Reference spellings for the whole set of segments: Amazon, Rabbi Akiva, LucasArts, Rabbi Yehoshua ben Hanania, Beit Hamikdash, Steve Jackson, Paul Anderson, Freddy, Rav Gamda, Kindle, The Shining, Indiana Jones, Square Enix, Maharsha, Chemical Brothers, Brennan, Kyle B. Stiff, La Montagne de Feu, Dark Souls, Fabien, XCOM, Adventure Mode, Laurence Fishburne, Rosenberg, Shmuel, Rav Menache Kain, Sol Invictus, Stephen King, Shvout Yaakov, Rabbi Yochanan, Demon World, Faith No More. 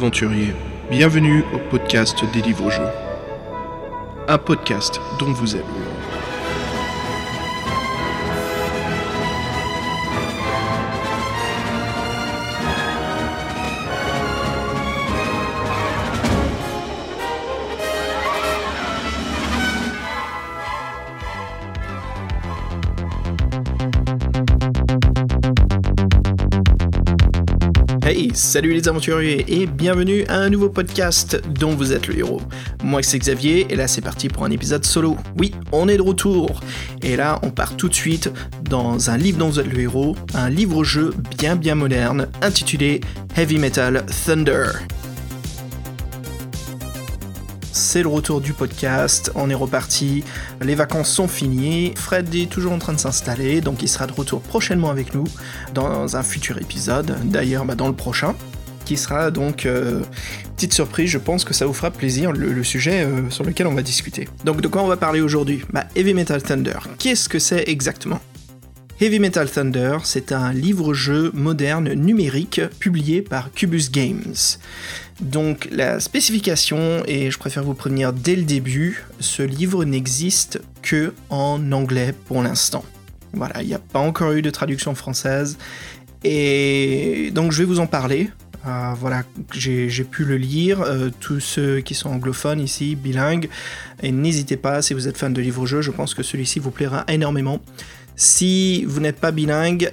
aventuriers, bienvenue au podcast des livres aux jeux. Un podcast dont vous êtes le héros. Hey, salut les aventuriers et bienvenue à un nouveau podcast dont vous êtes le héros. Moi c'est Xavier et là c'est parti pour un épisode solo. Oui, on est de retour. Et là on part tout de suite dans un livre dont vous êtes le héros, un livre-jeu bien moderne intitulé Heavy Metal Thunder. C'est le retour du podcast, on est reparti, les vacances sont finies, Fred est toujours en train de s'installer, donc il sera de retour prochainement avec nous dans un futur épisode, d'ailleurs dans le prochain, qui sera donc, petite surprise, je pense que ça vous fera plaisir, le sujet sur lequel on va discuter. Donc de quoi on va parler aujourd'hui ? Heavy Metal Thunder, qu'est-ce que c'est exactement ? Heavy Metal Thunder, c'est un livre-jeu moderne numérique publié par Cubus Games. Donc la spécification, et je préfère vous prévenir dès le début, ce livre n'existe que en anglais pour l'instant. Voilà, il n'y a pas encore eu de traduction française, et donc je vais vous en parler. Voilà, j'ai pu le lire, tous ceux qui sont anglophones ici, bilingues, et n'hésitez pas, si vous êtes fan de livres-jeux, je pense que celui-ci vous plaira énormément. Si vous n'êtes pas bilingue,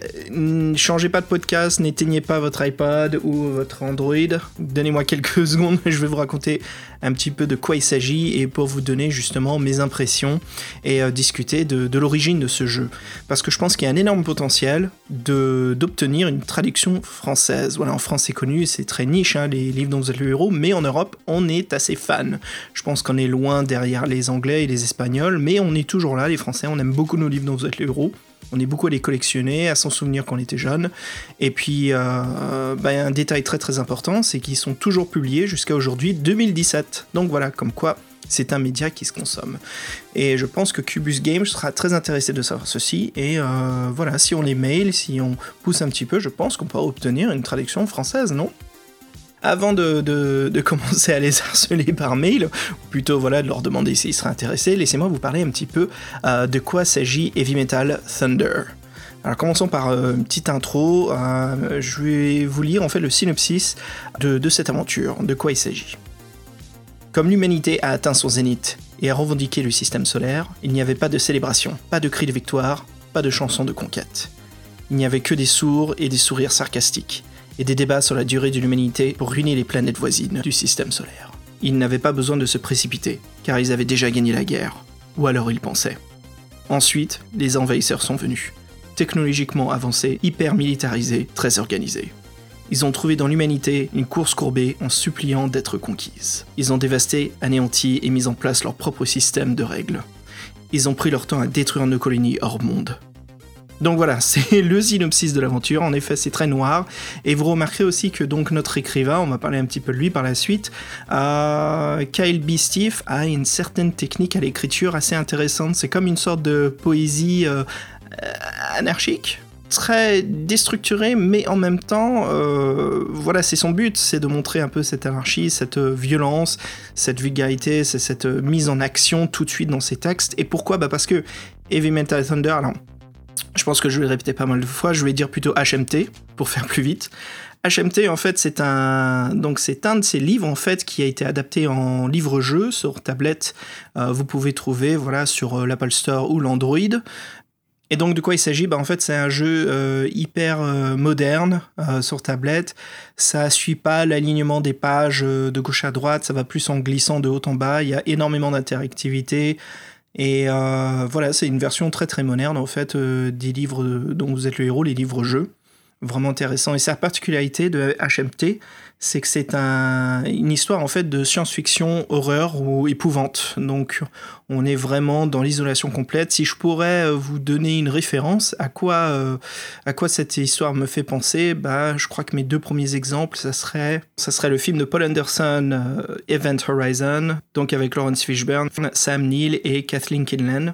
changez pas de podcast, n'éteignez pas votre iPad ou votre Android. Donnez-moi quelques secondes, je vais vous raconter un petit peu de quoi il s'agit et pour vous donner justement mes impressions et discuter de l'origine de ce jeu. Parce que je pense qu'il y a un énorme potentiel d'obtenir une traduction française. Voilà, en France c'est connu, c'est très niche les livres dont vous êtes le héros, mais en Europe on est assez fan. Je pense qu'on est loin derrière les Anglais et les Espagnols, mais on est toujours là, les Français, on aime beaucoup nos livres dont vous êtes le héros. On est beaucoup à les collectionner, à s'en souvenir quand on était jeune. Et puis, un détail très important, c'est qu'ils sont toujours publiés jusqu'à aujourd'hui, 2017. Donc voilà, comme quoi, c'est un média qui se consomme. Et je pense que Cubus Games sera très intéressé de savoir ceci. Et voilà, si on les mail, si on pousse un petit peu, je pense qu'on pourra obtenir une traduction française, non ? Avant de commencer à les harceler par mail, ou plutôt de leur demander s'ils seraient intéressés, laissez-moi vous parler un petit peu de quoi s'agit Heavy Metal Thunder. Alors commençons par une petite intro, je vais vous lire le synopsis de cette aventure, de quoi il s'agit. Comme l'humanité a atteint son zénith et a revendiqué le système solaire, il n'y avait pas de célébration, pas de cris de victoire, pas de chansons de conquête. Il n'y avait que des sourds et des sourires sarcastiques, et des débats sur la durée de l'humanité pour ruiner les planètes voisines du système solaire. Ils n'avaient pas besoin de se précipiter, car ils avaient déjà gagné la guerre, ou alors ils pensaient. Ensuite, les envahisseurs sont venus, technologiquement avancés, hyper militarisés, très organisés. Ils ont trouvé dans l'humanité une course courbée en suppliant d'être conquise. Ils ont dévasté, anéanti et mis en place leur propre système de règles. Ils ont pris leur temps à détruire nos colonies hors monde. Donc voilà, c'est le synopsis de l'aventure, en effet c'est très noir, et vous remarquerez aussi que donc notre écrivain, on va parler un petit peu de lui par la suite, Kyle B. Stiff a une certaine technique à l'écriture assez intéressante, c'est comme une sorte de poésie anarchique, très déstructurée, mais en même temps, voilà, c'est son but, c'est de montrer un peu cette anarchie, cette violence, cette vulgarité, cette mise en action tout de suite dans ses textes, et pourquoi ? Parce que Heavy Metal Thunder, alors... Je pense que je vais le répéter pas mal de fois, je vais dire plutôt HMT, pour faire plus vite. HMT, en fait, c'est un de ces livres, qui a été adapté en livre-jeu sur tablette. Vous pouvez trouver, sur l'Apple Store ou l'Android. Et donc, de quoi il s'agit ? C'est un jeu hyper moderne sur tablette. Ça suit pas l'alignement des pages de gauche à droite, ça va plus en glissant de haut en bas. Il y a énormément d'interactivité. Et voilà, c'est une version très moderne des livres dont vous êtes le héros, les livres-jeux, vraiment intéressant. Et sa particularité de HMT, c'est que c'est une histoire de science-fiction, horreur ou épouvante. Donc on est vraiment dans l'isolation complète. Si je pourrais vous donner une référence à quoi cette histoire me fait penser, je crois que mes deux premiers exemples, ça serait le film de Paul Anderson, Event Horizon, donc avec Laurence Fishburne, Sam Neill et Kathleen Quinlan.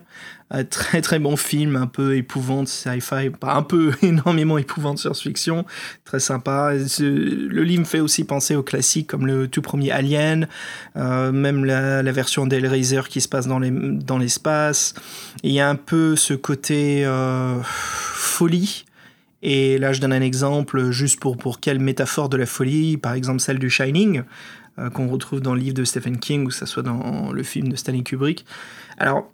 Très très bon film, un peu épouvante, sci-fi, pas un peu, énormément épouvante science-fiction, très sympa. Le livre me fait aussi penser aux classiques comme le tout premier Alien, même la version d'Hellraiser qui se passe dans l'espace. Il y a un peu ce côté folie. Et là, je donne un exemple juste pour quelle métaphore de la folie, par exemple celle du Shining, qu'on retrouve dans le livre de Stephen King ou que ça soit dans le film de Stanley Kubrick. Alors,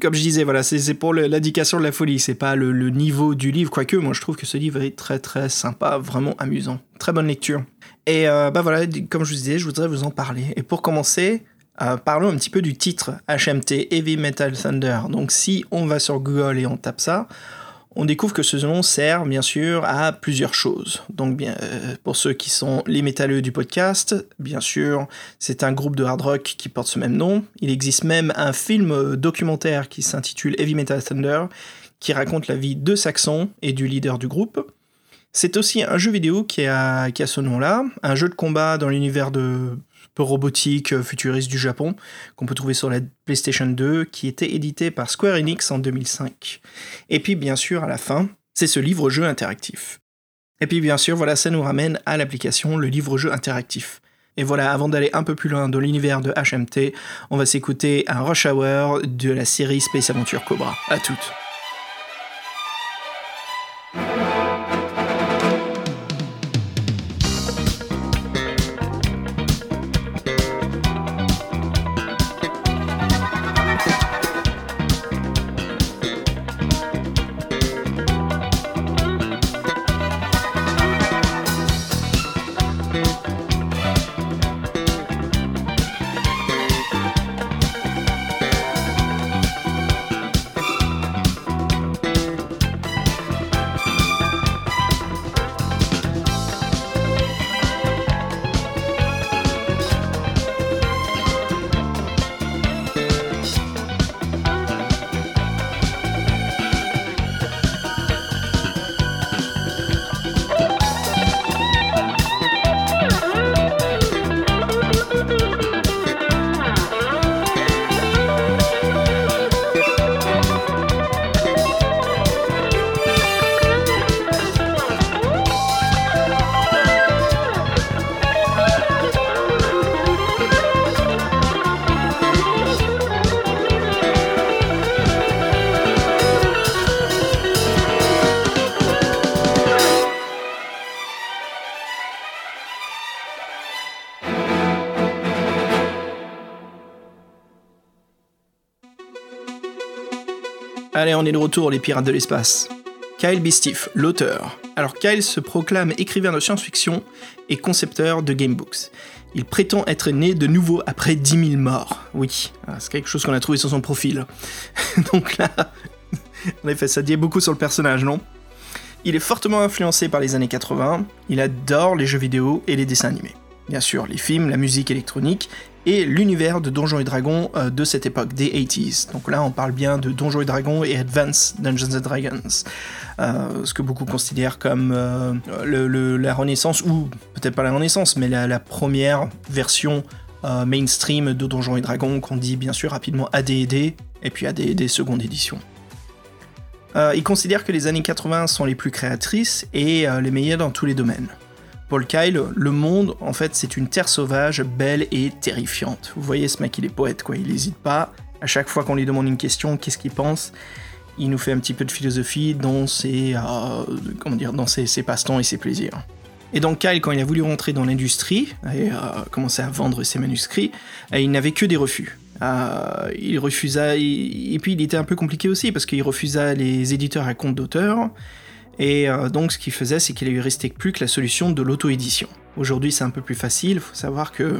comme je disais, voilà, c'est pour l'indication de la folie, c'est pas le niveau du livre, quoique moi je trouve que ce livre est très très sympa, vraiment amusant, très bonne lecture. Et bah voilà, comme je vous disais, je voudrais vous en parler. Et pour commencer, parlons un petit peu du titre HMT, Heavy Metal Thunder. Donc si on va sur Google et on tape ça, on découvre que ce nom sert bien sûr à plusieurs choses. Donc bien, pour ceux qui sont les métalleux du podcast, bien sûr, c'est un groupe de hard rock qui porte ce même nom. Il existe même un film documentaire qui s'intitule Heavy Metal Thunder, qui raconte la vie de Saxon et du leader du groupe. C'est aussi un jeu vidéo qui a ce nom-là, un jeu de combat dans l'univers de peu robotique futuriste du Japon, qu'on peut trouver sur la PlayStation 2, qui était édité par Square Enix en 2005. Et puis bien sûr, à la fin, c'est ce livre-jeu interactif. Et puis bien sûr, voilà, ça nous ramène à l'application, le livre-jeu interactif. Et voilà, avant d'aller un peu plus loin dans l'univers de HMT, on va s'écouter un Rush Hour de la série Space Adventure Cobra. À toutes! Allez, on est de retour, les pirates de l'espace. Kyle B. Stiff, l'auteur. Alors Kyle se proclame écrivain de science-fiction et concepteur de gamebooks. Il prétend être né de nouveau après 10 000 morts. Oui, c'est quelque chose qu'on a trouvé sur son profil. Donc là, en effet, ça dit beaucoup sur le personnage, non ? Il est fortement influencé par les années 80, il adore les jeux vidéo et les dessins animés. Bien sûr, les films, la musique électronique et l'univers de Donjons et Dragons de cette époque, des 80s. Donc là, on parle bien de Donjons et Dragons et Advanced Dungeons and Dragons, ce que beaucoup considèrent comme la Renaissance, ou peut-être pas la Renaissance, mais la première version mainstream de Donjons et Dragons, qu'on dit bien sûr rapidement AD&D, et puis AD&D seconde édition. Il considère que les années 80 sont les plus créatrices et les meilleures dans tous les domaines. Paul Kyle, le monde, en fait, c'est une terre sauvage, belle et terrifiante. Vous voyez, ce mec, il est poète, quoi. Il n'hésite pas. À chaque fois qu'on lui demande une question, qu'est-ce qu'il pense ? Il nous fait un petit peu de philosophie dans ses passe-temps et ses plaisirs. Et donc Kyle, quand il a voulu rentrer dans l'industrie et commencer à vendre ses manuscrits, il n'avait que des refus. Il refusa... Et puis, il était un peu compliqué aussi, parce qu'il refusa les éditeurs à compte d'auteur. Et donc ce qu'il faisait, c'est qu'il lui restait plus que la solution de l'auto-édition. Aujourd'hui, c'est un peu plus facile, il faut savoir que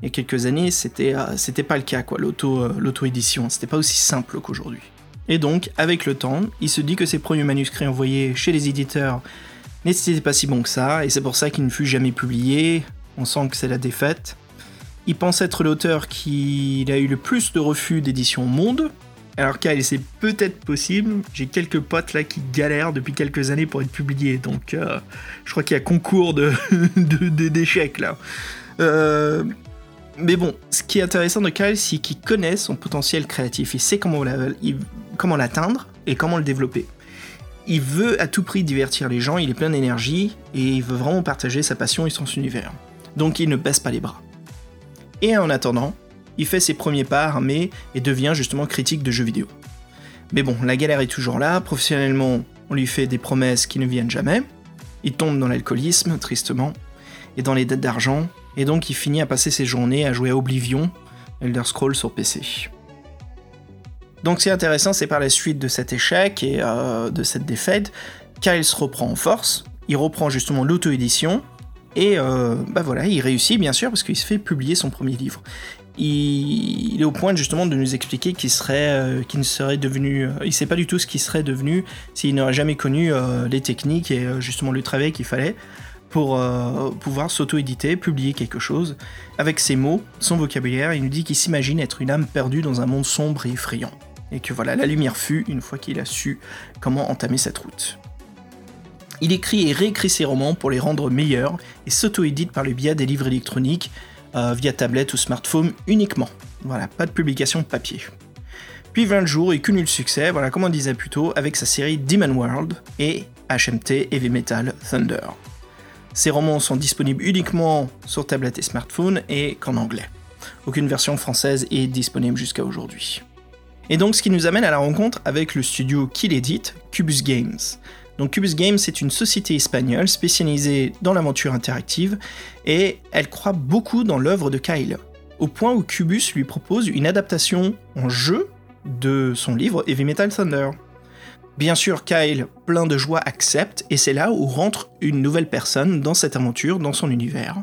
il y a quelques années, c'était pas le cas, quoi, l'auto-édition, c'était pas aussi simple qu'aujourd'hui. Et donc, avec le temps, il se dit que ses premiers manuscrits envoyés chez les éditeurs n'étaient pas si bons que ça, et c'est pour ça qu'il ne fut jamais publié, on sent que c'est la défaite. Il pense être l'auteur qui a eu le plus de refus d'édition au monde. Alors Kyle, c'est peut-être possible, j'ai quelques potes là qui galèrent depuis quelques années pour être publiés, donc je crois qu'il y a concours d'échecs là. Mais bon, ce qui est intéressant de Kyle, c'est qu'il connaît son potentiel créatif. Il sait comment l'atteindre et comment le développer. Il veut à tout prix divertir les gens, il est plein d'énergie et il veut vraiment partager sa passion et son univers. Donc il ne baisse pas les bras. Et en attendant, il fait ses premiers pas armé et devient justement critique de jeux vidéo. Mais bon, la galère est toujours là, professionnellement, on lui fait des promesses qui ne viennent jamais. Il tombe dans l'alcoolisme, tristement, et dans les dettes d'argent, et donc il finit à passer ses journées à jouer à Oblivion, Elder Scrolls sur PC. Donc c'est intéressant, c'est par la suite de cet échec et de cette défaite, Kyle se reprend en force, il reprend justement l'auto-édition, et voilà, il réussit bien sûr, parce qu'il se fait publier son premier livre. Il est au point justement de nous expliquer qu'il ne sait pas du tout ce qu'il serait devenu s'il n'aurait jamais connu les techniques et justement le travail qu'il fallait pour pouvoir s'auto-éditer, publier quelque chose. Avec ses mots, son vocabulaire, il nous dit qu'il s'imagine être une âme perdue dans un monde sombre et effrayant. Et que voilà, la lumière fut une fois qu'il a su comment entamer cette route. Il écrit et réécrit ses romans pour les rendre meilleurs et s'auto-édite par le biais des livres électroniques via tablette ou smartphone uniquement. Voilà, pas de publication papier. Puis 20 jours, il cumule le succès, voilà comme on disait plus tôt, avec sa série Demon World et HMT Heavy Metal Thunder. Ces romans sont disponibles uniquement sur tablette et smartphone et qu'en anglais. Aucune version française est disponible jusqu'à aujourd'hui. Et donc ce qui nous amène à la rencontre avec le studio qui l'édite, Cubus Games. Donc Cubus Games, c'est une société espagnole spécialisée dans l'aventure interactive et elle croit beaucoup dans l'œuvre de Kyle, au point où Cubus lui propose une adaptation en jeu de son livre Heavy Metal Thunder. Bien sûr, Kyle, plein de joie, accepte et c'est là où rentre une nouvelle personne dans cette aventure, dans son univers,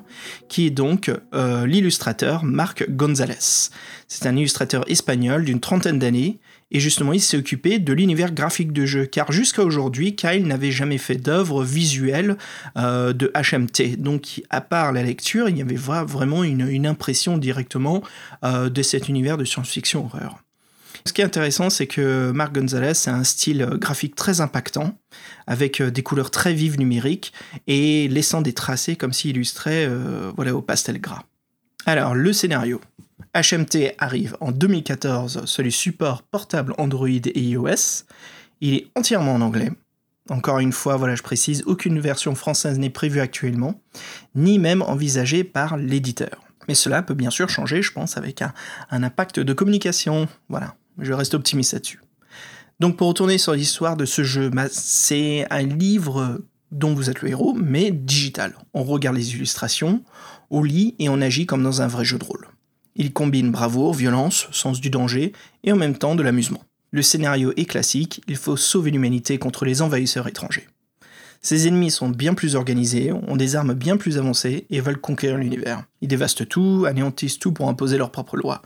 qui est donc l'illustrateur Marc González. C'est un illustrateur espagnol d'une 30aine d'années. Et justement, il s'est occupé de l'univers graphique de jeu, car jusqu'à aujourd'hui, Kyle n'avait jamais fait d'œuvre visuelle de HMT. Donc, à part la lecture, il y avait vraiment une impression directement de cet univers de science-fiction horreur. Ce qui est intéressant, c'est que Marc González a un style graphique très impactant, avec des couleurs très vives numériques, et laissant des tracés comme s'il illustrait au pastel gras. Alors, le scénario. HMT arrive en 2014 sur les supports portables Android et iOS. Il est entièrement en anglais. Encore une fois, je précise, aucune version française n'est prévue actuellement, ni même envisagée par l'éditeur. Mais cela peut bien sûr changer, je pense, avec un impact de communication. Voilà, je reste optimiste là-dessus. Donc pour retourner sur l'histoire de ce jeu, c'est un livre dont vous êtes le héros, mais digital. On regarde les illustrations, on lit et on agit comme dans un vrai jeu de rôle. Il combine bravoure, violence, sens du danger et en même temps de l'amusement. Le scénario est classique, il faut sauver l'humanité contre les envahisseurs étrangers. Ses ennemis sont bien plus organisés, ont des armes bien plus avancées et veulent conquérir l'univers. Ils dévastent tout, anéantissent tout pour imposer leurs propres lois.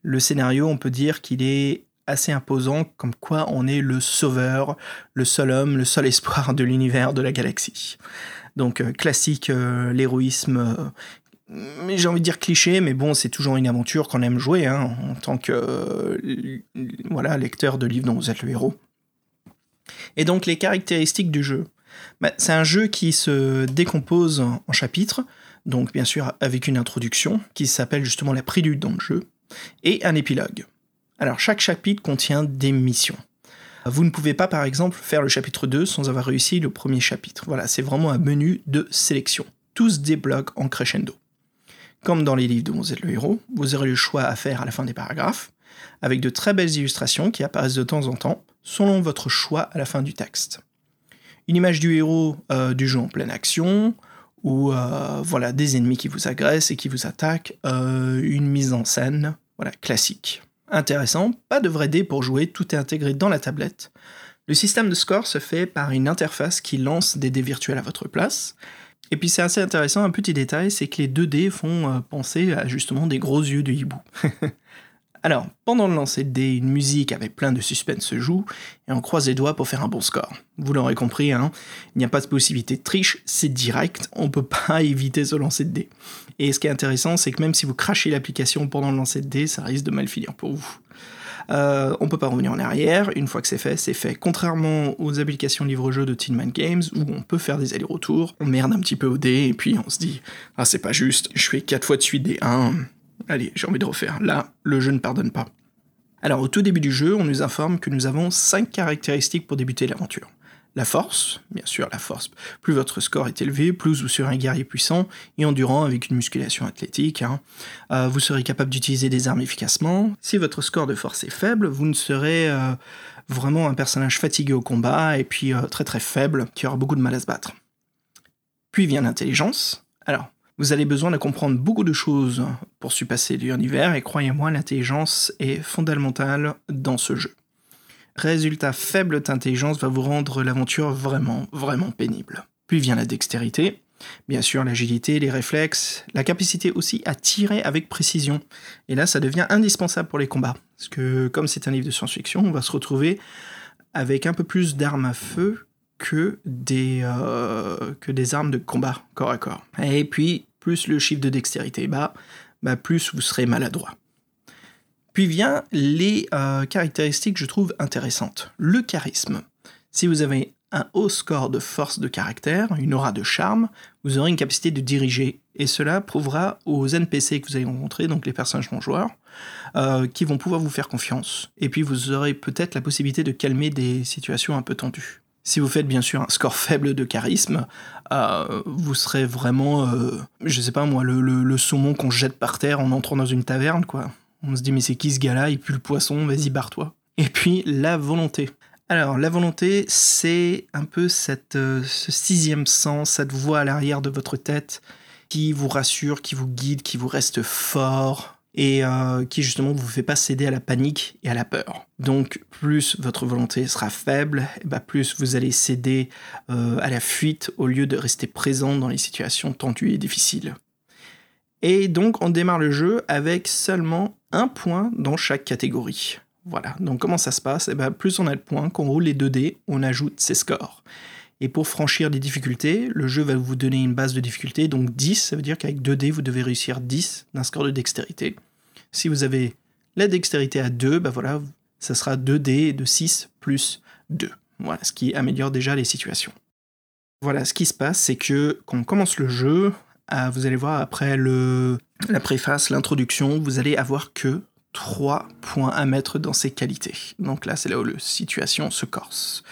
Le scénario, on peut dire qu'il est assez imposant, comme quoi on est le sauveur, le seul homme, le seul espoir de l'univers, de la galaxie. Donc classique, l'héroïsme... j'ai envie de dire cliché, mais bon, c'est toujours une aventure qu'on aime jouer, hein, en tant que lecteur de livres dont vous êtes le héros. Et donc, les caractéristiques du jeu. C'est un jeu qui se décompose en chapitres, donc bien sûr avec une introduction, qui s'appelle justement la prélude dans le jeu, et un épilogue. Alors, chaque chapitre contient des missions. Vous ne pouvez pas, par exemple, faire le chapitre 2 sans avoir réussi le premier chapitre. Voilà, c'est vraiment un menu de sélection. Tout se débloque en crescendo. Comme dans les livres dont vous êtes le héros, vous aurez le choix à faire à la fin des paragraphes, avec de très belles illustrations qui apparaissent de temps en temps, selon votre choix à la fin du texte. Une image du héros du jeu en pleine action, ou des ennemis qui vous agressent et qui vous attaquent, une mise en scène, classique. Intéressant, pas de vrai dé pour jouer, tout est intégré dans la tablette. Le système de score se fait par une interface qui lance des dés virtuels à votre place. Et puis c'est assez intéressant, un petit détail, c'est que les 2D font penser à justement des gros yeux de hibou. Alors, pendant le lancer de dés, une musique avec plein de suspense se joue, et on croise les doigts pour faire un bon score. Vous l'aurez compris, hein, il n'y a pas de possibilité de triche, c'est direct, on peut pas éviter ce lancer de dés. Et ce qui est intéressant, c'est que même si vous crachez l'application pendant le lancer de dés, ça risque de mal finir pour vous. On peut pas revenir en arrière, une fois que c'est fait, contrairement aux applications livre-jeu de Tin Man Games, où on peut faire des allers-retours, on merde un petit peu au dé, et puis on se dit « Ah, c'est pas juste, je fais 4 fois de suite des 1, Allez, j'ai envie de refaire. Là, le jeu ne pardonne pas. Alors, au tout début du jeu, on nous informe que nous avons 5 caractéristiques pour débuter l'aventure. La force, bien sûr, la force. Plus votre score est élevé, plus vous serez un guerrier puissant et endurant avec une musculation athlétique. Vous serez capable d'utiliser des armes efficacement. Si votre score de force est faible, vous ne serez vraiment un personnage fatigué au combat et puis très très faible, qui aura beaucoup de mal à se battre. Puis vient l'intelligence. Alors, vous avez besoin de comprendre beaucoup de choses pour surpasser l'univers et croyez-moi, l'intelligence est fondamentale dans ce jeu. Résultat faible d'intelligence va vous rendre l'aventure vraiment, vraiment pénible. Puis vient la dextérité, bien sûr l'agilité, les réflexes, la capacité aussi à tirer avec précision. Et là, ça devient indispensable pour les combats. Parce que comme c'est un livre de science-fiction, on va se retrouver avec un peu plus d'armes à feu que des armes de combat corps à corps. Et puis, plus le chiffre de dextérité est bas, plus vous serez maladroit. Puis vient les caractéristiques que je trouve intéressantes. Le charisme. Si vous avez un haut score de force de caractère, une aura de charme, vous aurez une capacité de diriger. Et cela prouvera aux NPC que vous allez rencontrer, donc les personnages non-joueurs, qui vont pouvoir vous faire confiance. Et puis vous aurez peut-être la possibilité de calmer des situations un peu tendues. Si vous faites bien sûr un score faible de charisme, vous serez vraiment, le saumon qu'on jette par terre en entrant dans une taverne, quoi. On se dit, mais c'est qui ce gars-là? Il pue le poisson, vas-y, barre-toi. Et puis, la volonté. Alors, la volonté, c'est un peu ce sixième sens, cette voix à l'arrière de votre tête qui vous rassure, qui vous guide, qui vous reste fort et qui, justement, vous fait pas céder à la panique et à la peur. Donc, plus votre volonté sera faible, plus vous allez céder à la fuite au lieu de rester présent dans les situations tendues et difficiles. Et donc, on démarre le jeu avec seulement un point dans chaque catégorie. Voilà, donc comment ça se passe ? Plus on a de points, quand on roule les 2D, on ajoute ses scores. Et pour franchir les difficultés, le jeu va vous donner une base de difficulté, donc 10, ça veut dire qu'avec 2D, vous devez réussir 10 d'un score de dextérité. Si vous avez la dextérité à 2, ça sera 2D de 6 plus 2. Voilà, ce qui améliore déjà les situations. Voilà, ce qui se passe, c'est que quand on commence le jeu... Vous allez voir, après la préface, l'introduction, vous allez avoir que 3 points à mettre dans ses qualités. Donc là, c'est là où la situation se corse.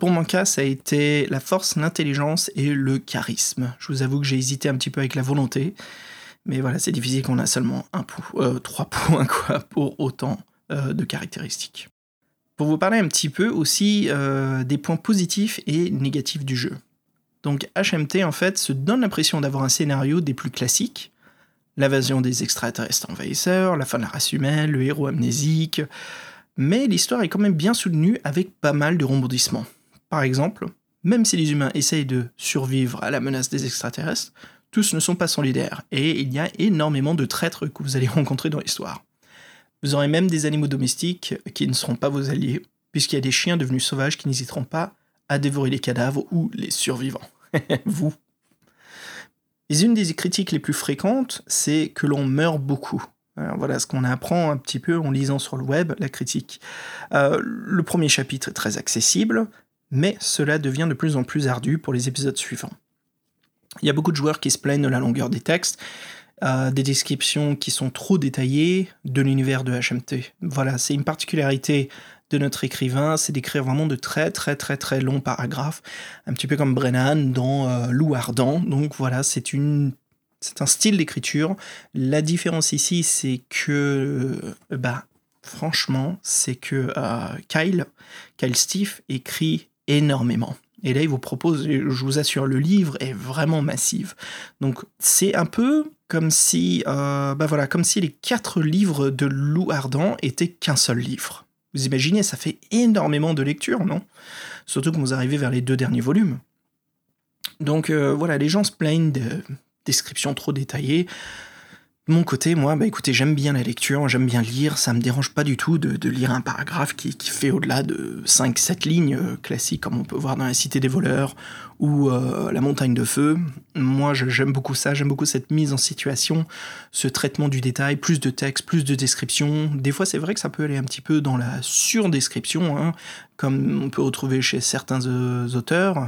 Pour mon cas, ça a été la force, l'intelligence et le charisme. Je vous avoue que j'ai hésité un petit peu avec la volonté, mais voilà, c'est difficile qu'on a seulement 3 points pour autant de caractéristiques. Pour vous parler un petit peu aussi des points positifs et négatifs du jeu. Donc HMT, en fait, se donne l'impression d'avoir un scénario des plus classiques. L'invasion des extraterrestres envahisseurs, la fin de la race humaine, le héros amnésique. Mais l'histoire est quand même bien soutenue avec pas mal de rebondissements. Par exemple, même si les humains essayent de survivre à la menace des extraterrestres, tous ne sont pas solidaires et il y a énormément de traîtres que vous allez rencontrer dans l'histoire. Vous aurez même des animaux domestiques qui ne seront pas vos alliés, puisqu'il y a des chiens devenus sauvages qui n'hésiteront pas à dévorer les cadavres ou les survivants. Vous. Mais une des critiques les plus fréquentes, c'est que l'on meurt beaucoup. Alors voilà ce qu'on apprend un petit peu en lisant sur le web, la critique. Le premier chapitre est très accessible, mais cela devient de plus en plus ardu pour les épisodes suivants. Il y a beaucoup de joueurs qui se plaignent de la longueur des textes, des descriptions qui sont trop détaillées de l'univers de HMT. Voilà, c'est une particularité de notre écrivain, c'est d'écrire vraiment de très très très très longs paragraphes, un petit peu comme Brennan dans Loup Ardent. Donc voilà, c'est un style d'écriture. La différence ici, c'est que franchement, c'est que Kyle Stiff écrit énormément. Et là, il vous propose, je vous assure, le livre est vraiment massif. Donc c'est un peu comme si, comme si les 4 livres de Loup Ardent étaient qu'un seul livre. Vous imaginez, ça fait énormément de lecture, non ? Surtout quand vous arrivez vers les 2 derniers volumes. Donc les gens se plaignent de descriptions trop détaillées. De mon côté, moi, j'aime bien la lecture, j'aime bien lire, ça me dérange pas du tout de lire un paragraphe qui fait au-delà de 5-7 lignes classiques, comme on peut voir dans La Cité des voleurs ou La Montagne de feu. Moi, j'aime beaucoup ça, j'aime beaucoup cette mise en situation, ce traitement du détail, plus de texte, plus de description. Des fois, c'est vrai que ça peut aller un petit peu dans la surdescription, comme on peut retrouver chez certains auteurs.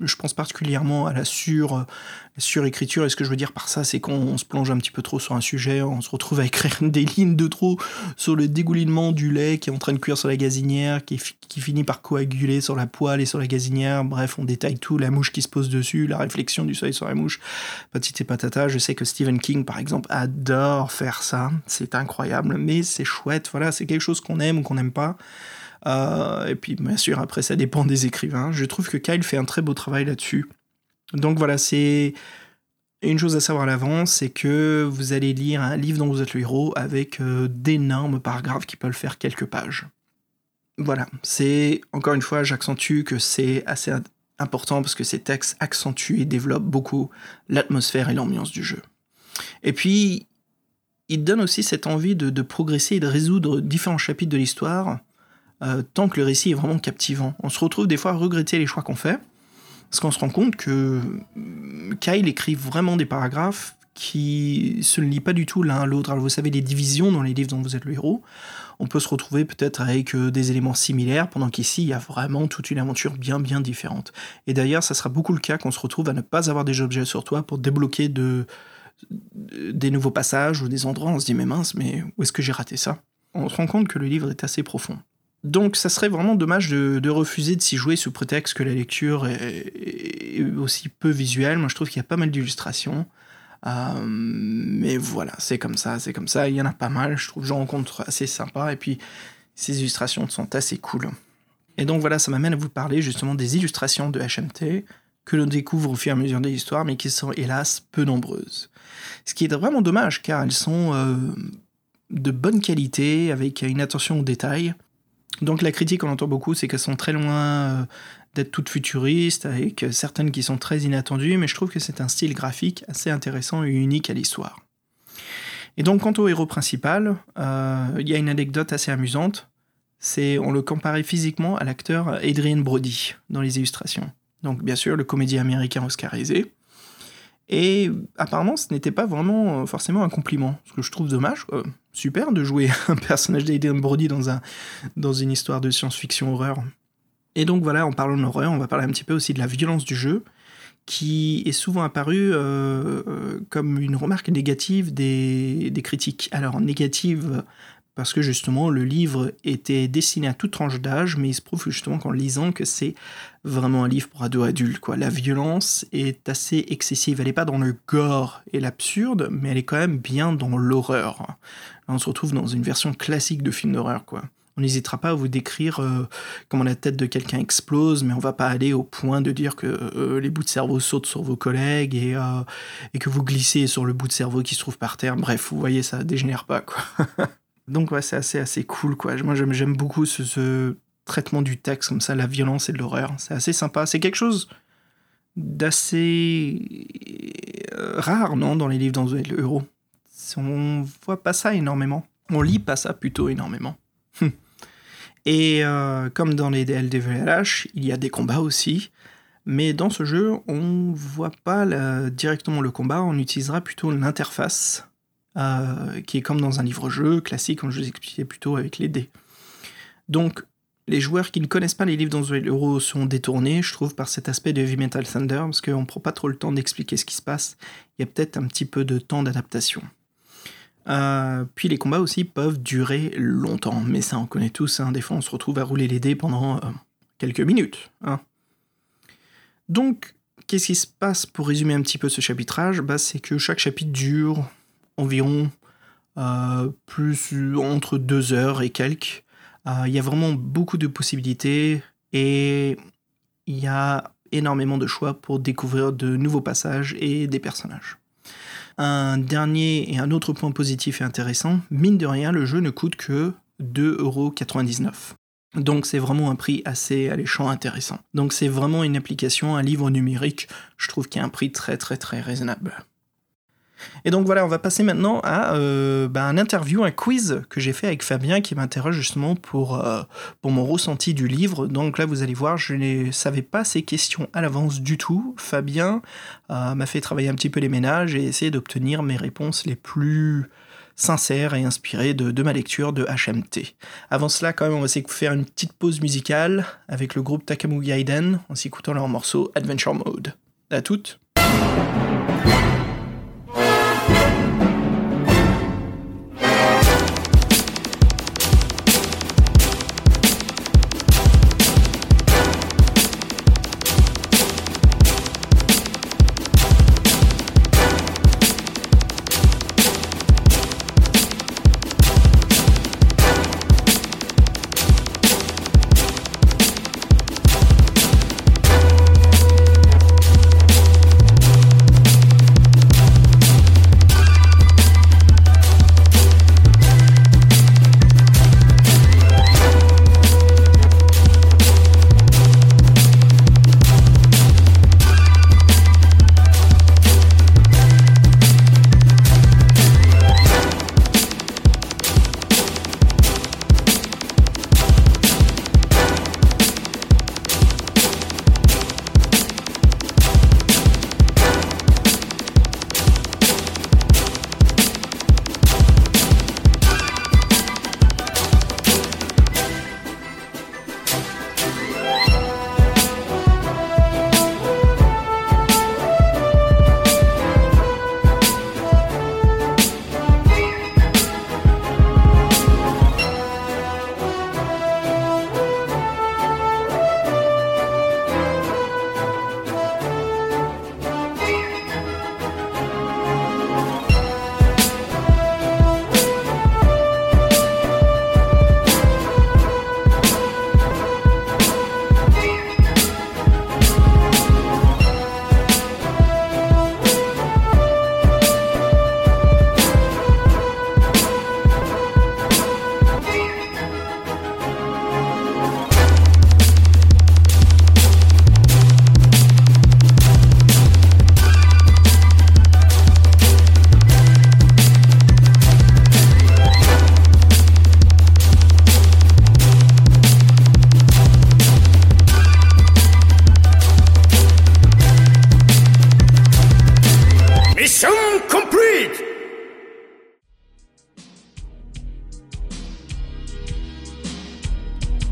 Je pense particulièrement à la surécriture. Et ce que je veux dire par ça, c'est qu'on se plonge un petit peu trop sur un sujet, on se retrouve à écrire des lignes de trop sur le dégoulinement du lait qui est en train de cuire sur la gazinière, qui finit par coaguler sur la poêle et sur la gazinière. Bref, on détaille tout, la mouche qui se pose dessus, la réflexion du soleil sur la mouche, petite et patata. Je sais que Stephen King, par exemple, adore faire ça. C'est incroyable, mais c'est chouette. Voilà, c'est quelque chose qu'on aime ou qu'on n'aime pas. Et puis bien sûr après ça dépend des écrivains. Je trouve que Kyle fait un très beau travail là-dessus. Donc voilà, c'est une chose à savoir à l'avance, c'est que vous allez lire un livre dont vous êtes le héros avec d'énormes paragraphes qui peuvent faire quelques pages. Voilà, c'est encore une fois, j'accentue que c'est assez important parce que ces textes accentuent et développent beaucoup l'atmosphère et l'ambiance du jeu. Et puis il donne aussi cette envie de progresser et de résoudre différents chapitres de l'histoire. Tant que le récit est vraiment captivant. On se retrouve des fois à regretter les choix qu'on fait, parce qu'on se rend compte que Kyle écrit vraiment des paragraphes qui se lient pas du tout l'un à l'autre. Alors vous savez, les divisions dans les livres dont vous êtes le héros, on peut se retrouver peut-être avec des éléments similaires, pendant qu'ici, il y a vraiment toute une aventure bien, bien différente. Et d'ailleurs, ça sera beaucoup le cas qu'on se retrouve à ne pas avoir des objets sur toi pour débloquer des nouveaux passages ou des endroits. On se dit, mais mince, mais où est-ce que j'ai raté ça ? On se rend compte que le livre est assez profond. Donc ça serait vraiment dommage de refuser de s'y jouer sous prétexte que la lecture est aussi peu visuelle. Moi je trouve qu'il y a pas mal d'illustrations, mais voilà, c'est comme ça, il y en a pas mal, je trouve, j'en rencontre assez sympa, et puis ces illustrations sont assez cool. Et donc voilà, ça m'amène à vous parler justement des illustrations de HMT, que l'on découvre au fur et à mesure de l'histoire, mais qui sont hélas peu nombreuses. Ce qui est vraiment dommage, car elles sont de bonne qualité, avec une attention aux détails. Donc la critique qu'on entend beaucoup, c'est qu'elles sont très loin d'être toutes futuristes, avec certaines qui sont très inattendues, mais je trouve que c'est un style graphique assez intéressant et unique à l'histoire. Et donc quant au héros principal, il y a une anecdote assez amusante, on le comparait physiquement à l'acteur Adrien Brody dans les illustrations. Donc bien sûr, le comédien américain oscarisé. Et apparemment, ce n'était pas vraiment forcément un compliment, ce que je trouve dommage. Super de jouer un personnage d'Adrien Brody dans une histoire de science-fiction horreur. Et donc voilà, en parlant de l'horreur, on va parler un petit peu aussi de la violence du jeu, qui est souvent apparue comme une remarque négative des critiques. Alors négative, parce que justement, le livre était destiné à toute tranche d'âge, mais il se prouve justement qu'en lisant que c'est vraiment un livre pour ados-adultes, quoi. La violence est assez excessive. Elle n'est pas dans le gore et l'absurde, mais elle est quand même bien dans l'horreur. Là, on se retrouve dans une version classique de film d'horreur, quoi. On n'hésitera pas à vous décrire comment la tête de quelqu'un explose, mais on ne va pas aller au point de dire que les bouts de cerveau sautent sur vos collègues et que vous glissez sur le bout de cerveau qui se trouve par terre. Bref, vous voyez, ça dégénère pas, quoi. Donc ouais, c'est assez cool, quoi. Moi j'aime beaucoup ce traitement du texte comme ça, la violence et de l'horreur. C'est assez sympa, c'est quelque chose d'assez rare, non, dans les livres dont vous êtes le héros. On voit pas ça énormément, on lit pas ça plutôt énormément. Et comme dans les LDVLH, il y a des combats aussi, mais dans ce jeu on voit pas directement le combat, on utilisera plutôt l'interface. Qui est comme dans un livre-jeu classique, comme je vous expliquais plus tôt avec les dés. Donc, les joueurs qui ne connaissent pas les livres dont vous êtes le héros sont détournés, je trouve, par cet aspect de Heavy Metal Thunder, parce qu'on ne prend pas trop le temps d'expliquer ce qui se passe. Il y a peut-être un petit peu de temps d'adaptation. Puis les combats aussi peuvent durer longtemps, mais ça on connaît tous, hein. Des fois on se retrouve à rouler les dés pendant quelques minutes. Hein. Donc, qu'est-ce qui se passe pour résumer un petit peu ce chapitrage ? C'est que chaque chapitre dure environ plus entre 2 heures et quelques. Il y a vraiment beaucoup de possibilités et il y a énormément de choix pour découvrir de nouveaux passages et des personnages. Un dernier et un autre point positif et intéressant, mine de rien, le jeu ne coûte que 2,99€. Donc c'est vraiment un prix assez alléchant, intéressant. Donc c'est vraiment une application, un livre numérique, je trouve qu'il y a un prix très très très raisonnable. Et donc voilà, on va passer maintenant à un interview, un quiz que j'ai fait avec Fabien qui m'interroge justement pour mon ressenti du livre. Donc là, vous allez voir, je ne savais pas ces questions à l'avance du tout. Fabien m'a fait travailler un petit peu les ménages et essayer d'obtenir mes réponses les plus sincère et inspiré de ma lecture de HMT. Avant cela, quand même, on va faire une petite pause musicale avec le groupe Takamu Gaiden en s'écoutant leur morceau Adventure Mode. À toutes!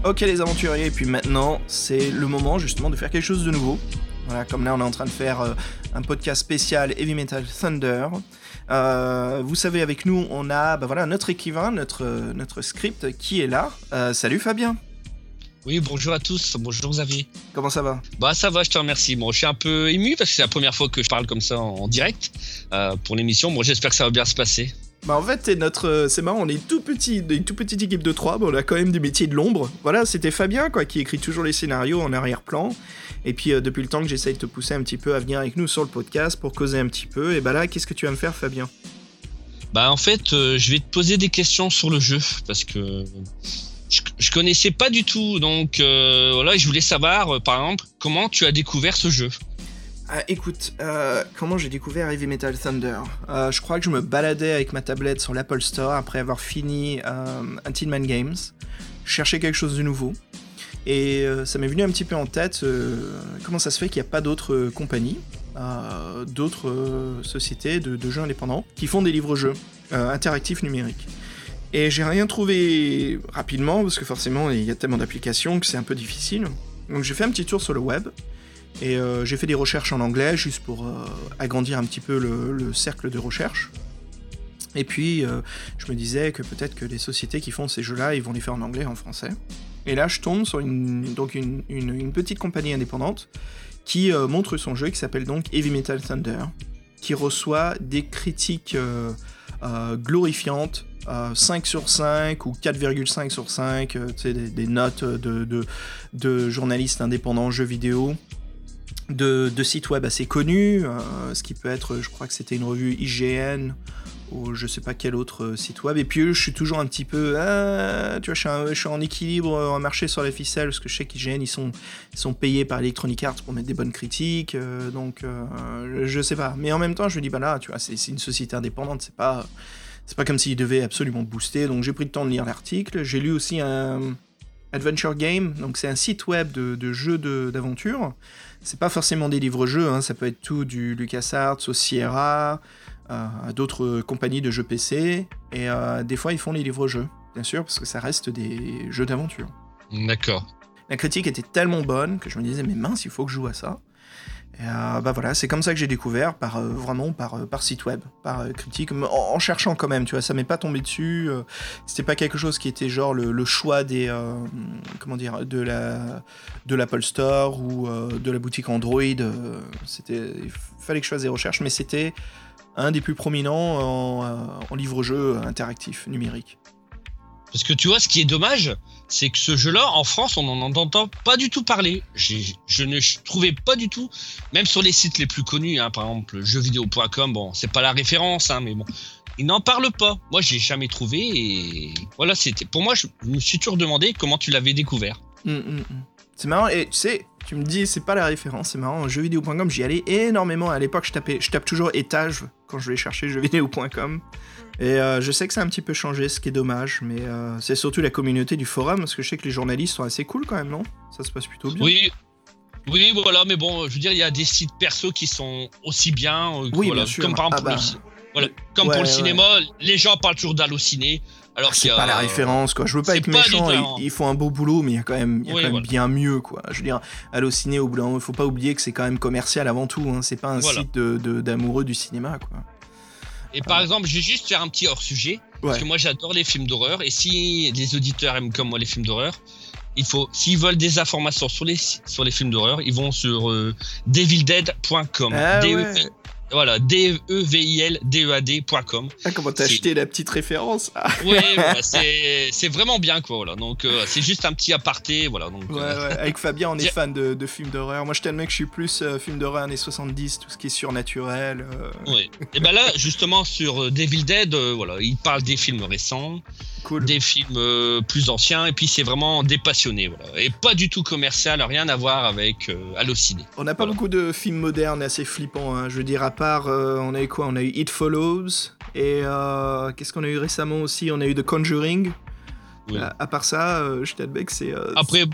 Ok les aventuriers, et puis maintenant c'est le moment justement de faire quelque chose de nouveau. Voilà, comme là on est en train de faire un podcast spécial Heavy Metal Thunder. Vous savez, avec nous on a notre écrivain, notre script qui est là. Salut Fabien. Oui, bonjour à tous, bonjour Xavier. Comment ça va ? Ça va, je te remercie. Bon, je suis un peu ému parce que c'est la première fois que je parle comme ça en direct pour l'émission. Bon, j'espère que ça va bien se passer. En fait, c'est marrant, on est une toute petite équipe de 3, mais on a quand même des métiers de l'ombre. Voilà, c'était Fabien qui écrit toujours les scénarios en arrière-plan. Et puis depuis le temps que j'essaye de te pousser un petit peu à venir avec nous sur le podcast pour causer un petit peu. Et là, qu'est-ce que tu vas me faire, Fabien ? En fait, je vais te poser des questions sur le jeu parce que je connaissais pas du tout. Donc voilà, je voulais savoir, par exemple, comment tu as découvert ce jeu ? Écoute, comment j'ai découvert Heavy Metal Thunder ? Je crois que je me baladais avec ma tablette sur l'Apple Store après avoir fini un Tin Man Games. Je cherchais quelque chose de nouveau. Et ça m'est venu un petit peu en tête comment ça se fait qu'il n'y a pas d'autres compagnies, d'autres sociétés de jeux indépendants qui font des livres-jeux interactifs numériques. Et j'ai rien trouvé rapidement parce que forcément il y a tellement d'applications que c'est un peu difficile. Donc j'ai fait un petit tour sur le web. Et j'ai fait des recherches en anglais, juste pour agrandir un petit peu le cercle de recherche. Et puis, je me disais que peut-être que les sociétés qui font ces jeux-là, ils vont les faire en anglais et en français. Et là, je tombe sur une petite compagnie indépendante qui montre son jeu, qui s'appelle donc Heavy Metal Thunder, qui reçoit des critiques glorifiantes, 5 sur 5 ou 4,5 sur 5, des notes de journalistes indépendants jeux vidéo. De sites web assez connus, ce qui peut être, je crois que c'était une revue IGN ou je sais pas quel autre site web. Et puis je suis toujours un petit peu, je suis en équilibre, en marché sur la ficelle, parce que je sais qu'IGN ils sont payés par Electronic Arts pour mettre des bonnes critiques, donc je sais pas. Mais en même temps, je me dis là, tu vois, c'est une société indépendante, c'est pas comme s'ils devaient absolument booster. Donc j'ai pris le temps de lire l'article. J'ai lu aussi Adventure Game, donc c'est un site web de jeux d'aventure. C'est pas forcément des livres-jeux, hein, ça peut être tout du LucasArts au Sierra, à d'autres compagnies de jeux PC, et des fois ils font les livres-jeux, bien sûr, parce que ça reste des jeux d'aventure. D'accord. La critique était tellement bonne que je me disais, mais mince, il faut que je joue à ça. Et bah voilà, c'est comme ça que j'ai découvert, par site web, par critique, en cherchant quand même, tu vois, ça m'est pas tombé dessus, c'était pas quelque chose qui était genre le choix des, de l'Apple Store ou de la boutique Android, il fallait que je fasse des recherches, mais c'était un des plus prominents en livre-jeu interactif, numérique. Parce que tu vois, ce qui est dommage, c'est que ce jeu-là, en France, on n'en entend pas du tout parler. Je ne trouvais pas du tout, même sur les sites les plus connus, hein, par exemple jeuxvideo.com, bon, c'est pas la référence, hein, mais bon, ils n'en parlent pas. Moi, j'ai jamais trouvé et voilà, c'était. Pour moi, je me suis toujours demandé comment tu l'avais découvert. C'est marrant, et tu sais, tu me dis, c'est pas la référence, c'est marrant, jeuxvideo.com, j'y allais énormément. À l'époque, je tape toujours étage quand je vais chercher jeuxvideo.com. Et je sais que ça a un petit peu changé, ce qui est dommage, mais c'est surtout la communauté du forum, parce que je sais que les journalistes sont assez cool quand même, non ? Ça se passe plutôt bien. Oui, voilà, mais bon, je veux dire, il y a des sites perso qui sont aussi bien, oui, voilà, bien sûr. Comme par exemple pour le cinéma, les gens parlent toujours d'AlloCiné. Alors c'est pas la référence, quoi. Je veux pas être méchant, ils font un beau boulot, mais il y a quand même, bien mieux, quoi. Je veux dire, AlloCiné, au bout d'un moment, il faut pas oublier que c'est quand même commercial avant tout, hein. C'est pas un site d'amoureux du cinéma, quoi. Et par exemple, je vais juste faire un petit hors-sujet, parce que moi j'adore les films d'horreur, et si les auditeurs aiment comme moi les films d'horreur, s'ils veulent des informations sur les films d'horreur, ils vont sur devildead.com. Voilà, devildead.com. Ah, comment t'as acheté la petite référence ? Oui, voilà, c'est vraiment bien, quoi. Voilà. Donc, c'est juste un petit aparté. Voilà, donc, avec Fabien, on est fan de films d'horreur. Moi, je t'admets que je suis plus film d'horreur années 70, tout ce qui est surnaturel. Oui. Et ben là, justement, sur Devil Dead, il parle des films récents, des films plus anciens, et puis c'est vraiment des passionnés. Voilà. Et pas du tout commercial, rien à voir avec AlloCiné. On n'a pas beaucoup de films modernes assez flippants, hein, je veux dire, on a eu quoi ? On a eu It Follows, et qu'est-ce qu'on a eu récemment aussi ? On a eu The Conjuring. Oui. À part ça, je t'admets que c'est... Après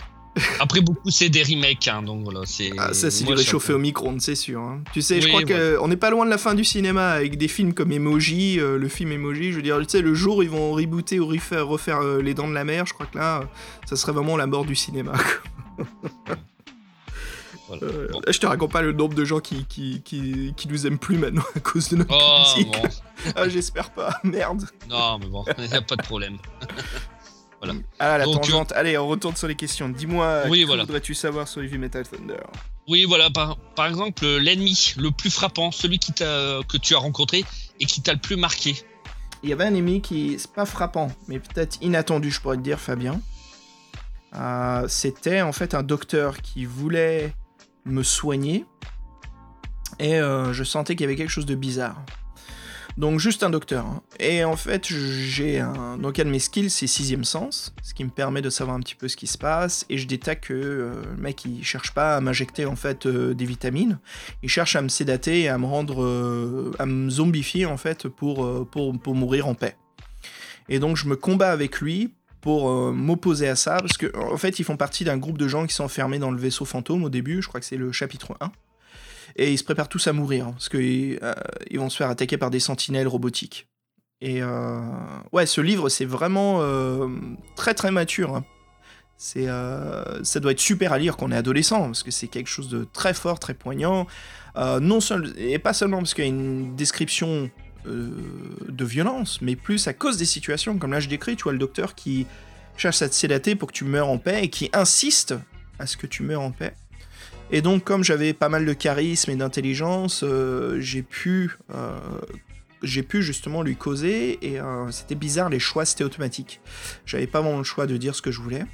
beaucoup, c'est des remakes, hein, donc voilà, c'est... Ah, ça, c'est du réchauffé au micro-ondes, c'est sûr. Hein. Tu sais, je crois qu'on n'est pas loin de la fin du cinéma, avec des films comme Emoji, le film Emoji, je veux dire, tu sais, le jour où ils vont rebooter ou refaire Les Dents de la Mer, je crois que là, ça serait vraiment la mort du cinéma. Voilà. Bon. Je te raconte pas le nombre de gens qui nous aiment plus maintenant à cause de notre musique. Bon. Ah, j'espère pas, merde. Non, mais bon, il n'y a pas de problème. Voilà. Ah, la tangente. Allez, on retourne sur les questions. Dis-moi, voudrais-tu savoir sur Heavy Metal Thunder ? Oui, voilà, par exemple, l'ennemi le plus frappant, celui que tu as rencontré et qui t'a le plus marqué. Il y avait un ennemi qui, c'est pas frappant, mais peut-être inattendu, je pourrais te dire, Fabien. C'était en fait un docteur qui voulait me soigner et je sentais qu'il y avait quelque chose de bizarre. Donc juste un docteur. Hein. Et en fait, donc un de mes skills, c'est 6e sens, ce qui me permet de savoir un petit peu ce qui se passe, et je détecte que le mec, il cherche pas à m'injecter en fait des vitamines, il cherche à me sédater et à me rendre à me zombifier en fait pour mourir en paix. Et donc je me combats avec lui pour m'opposer à ça, parce que en fait, ils font partie d'un groupe de gens qui sont enfermés dans le vaisseau fantôme au début, je crois que c'est le chapitre 1. Et ils se préparent tous à mourir, parce qu'ils vont se faire attaquer par des sentinelles robotiques. Et ce livre, c'est vraiment très très mature. Hein. Ça doit être super à lire quand on est adolescent, parce que c'est quelque chose de très fort, très poignant. Et pas seulement parce qu'il y a une description de violence, mais plus à cause des situations. Comme là, je décris, tu vois, le docteur qui cherche à te sédater pour que tu meures en paix, et qui insiste à ce que tu meures en paix. Et donc, comme j'avais pas mal de charisme et d'intelligence, j'ai pu justement lui causer, et c'était bizarre, les choix, c'était automatique. J'avais pas vraiment le choix de dire ce que je voulais.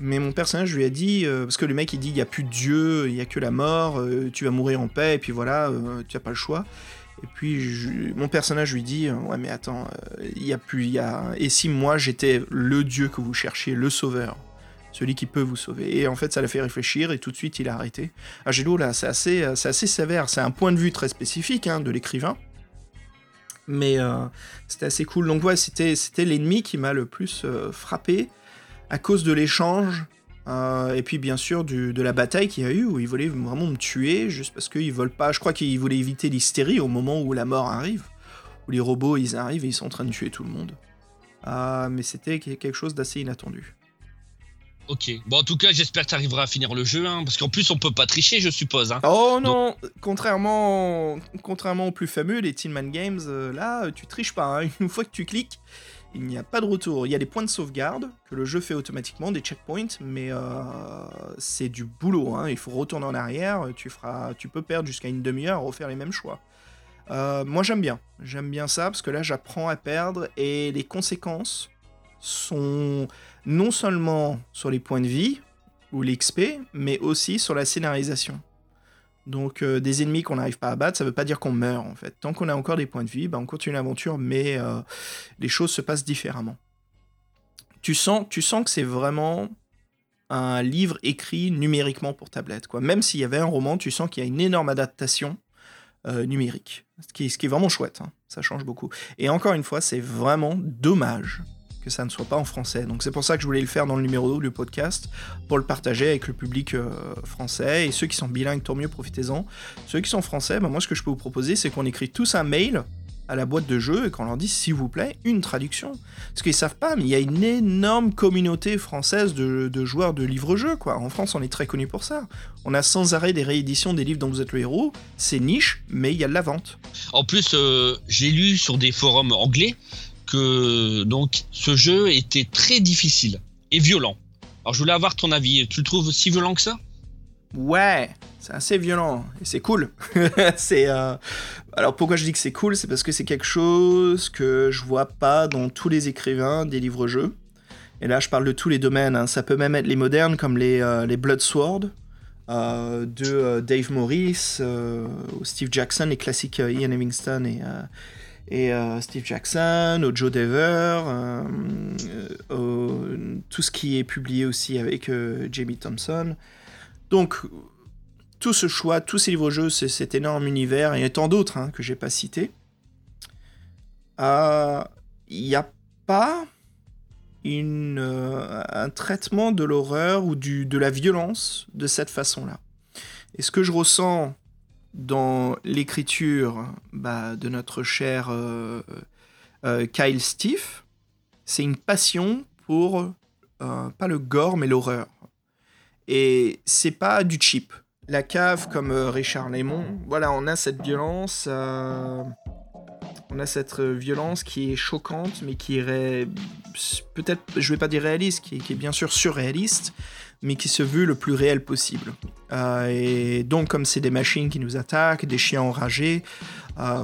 Mais mon personnage lui a dit, parce que le mec, il dit, il n'y a plus de Dieu, il n'y a que la mort, tu vas mourir en paix, et puis voilà, tu n'as pas le choix. Et puis, mon personnage lui dit, ouais, mais attends, et si moi, j'étais le Dieu que vous cherchiez, le sauveur ? Celui qui peut vous sauver. Et en fait, ça l'a fait réfléchir, et tout de suite, il a arrêté. Ah, j'ai dit, là, c'est assez sévère. C'est un point de vue très spécifique, hein, de l'écrivain. Mais c'était assez cool. Donc, c'était l'ennemi qui m'a le plus frappé. à cause de l'échange, et puis bien sûr de la bataille qu'il y a eu, où ils voulaient vraiment me tuer, juste parce qu'ils veulent pas... Je crois qu'ils voulaient éviter l'hystérie au moment où la mort arrive, où les robots, ils arrivent et ils sont en train de tuer tout le monde. Mais c'était quelque chose d'assez inattendu. Ok. Bon, en tout cas, j'espère que tu arriveras à finir le jeu, hein, parce qu'en plus, on peut pas tricher, je suppose. Hein. Oh non, donc... contrairement aux plus fameux, les Tin Man Games, là, tu triches pas. Hein. Une fois que tu cliques, il n'y a pas de retour. Il y a des points de sauvegarde que le jeu fait automatiquement, des checkpoints, mais c'est du boulot. Hein. Il faut retourner en arrière. Tu peux perdre jusqu'à une demi-heure, refaire les mêmes choix. Moi, j'aime bien ça, parce que là, j'apprends à perdre, et les conséquences sont non seulement sur les points de vie ou l'XP, mais aussi sur la scénarisation. Donc des ennemis qu'on n'arrive pas à battre, ça veut pas dire qu'on meurt en fait. Tant qu'on a encore des points de vie, bah, on continue l'aventure, mais les choses se passent différemment. Tu sens que c'est vraiment un livre écrit numériquement pour tablette, quoi. Même s'il y avait un roman, tu sens qu'il y a une énorme adaptation numérique, ce qui est vraiment chouette, hein. Ça change beaucoup. Et encore une fois, c'est vraiment dommage que ça ne soit pas en français. Donc c'est pour ça que je voulais le faire dans le numéro 2 du podcast, pour le partager avec le public français, et ceux qui sont bilingues, tant mieux, profitez-en. Ceux qui sont français, bah, moi ce que je peux vous proposer, c'est qu'on écrit tous un mail à la boîte de jeu et qu'on leur dit, s'il vous plaît, une traduction. Parce qu'ils savent pas, mais il y a une énorme communauté française de joueurs de livres-jeux, quoi. En France, on est très connus pour ça. On a sans arrêt des rééditions des livres dont vous êtes le héros. C'est niche, mais il y a de la vente. En plus, j'ai lu sur des forums anglais que donc ce jeu était très difficile et violent. Alors je voulais avoir ton avis, tu le trouves si violent que ça ? Ouais, c'est assez violent et c'est cool. Alors pourquoi je dis que c'est cool, c'est parce que c'est quelque chose que je vois pas dans tous les écrivains des livres-jeux. Et là je parle de tous les domaines, hein. Ça peut même être les modernes comme les Bloodsword de Dave Morris, Steve Jackson, les classiques Ian Livingstone et Steve Jackson, au Joe Dever, tout ce qui est publié aussi avec Jamie Thompson. Donc, tout ce choix, tous ces livres-jeux, cet énorme univers, et tant d'autres hein, que j'ai pas cités, il n'y a pas un traitement de l'horreur ou de la violence de cette façon-là. Et ce que je ressens dans l'écriture de notre cher Kyle Stiff, c'est une passion pour, pas le gore, mais l'horreur. Et c'est pas du cheap. La cave, comme Richard Lemon, voilà, on a cette violence, qui est choquante, mais qui est peut-être, je vais pas dire réaliste, qui est bien sûr surréaliste, mais qui se veut le plus réel possible. Et donc, comme c'est des machines qui nous attaquent, des chiens enragés,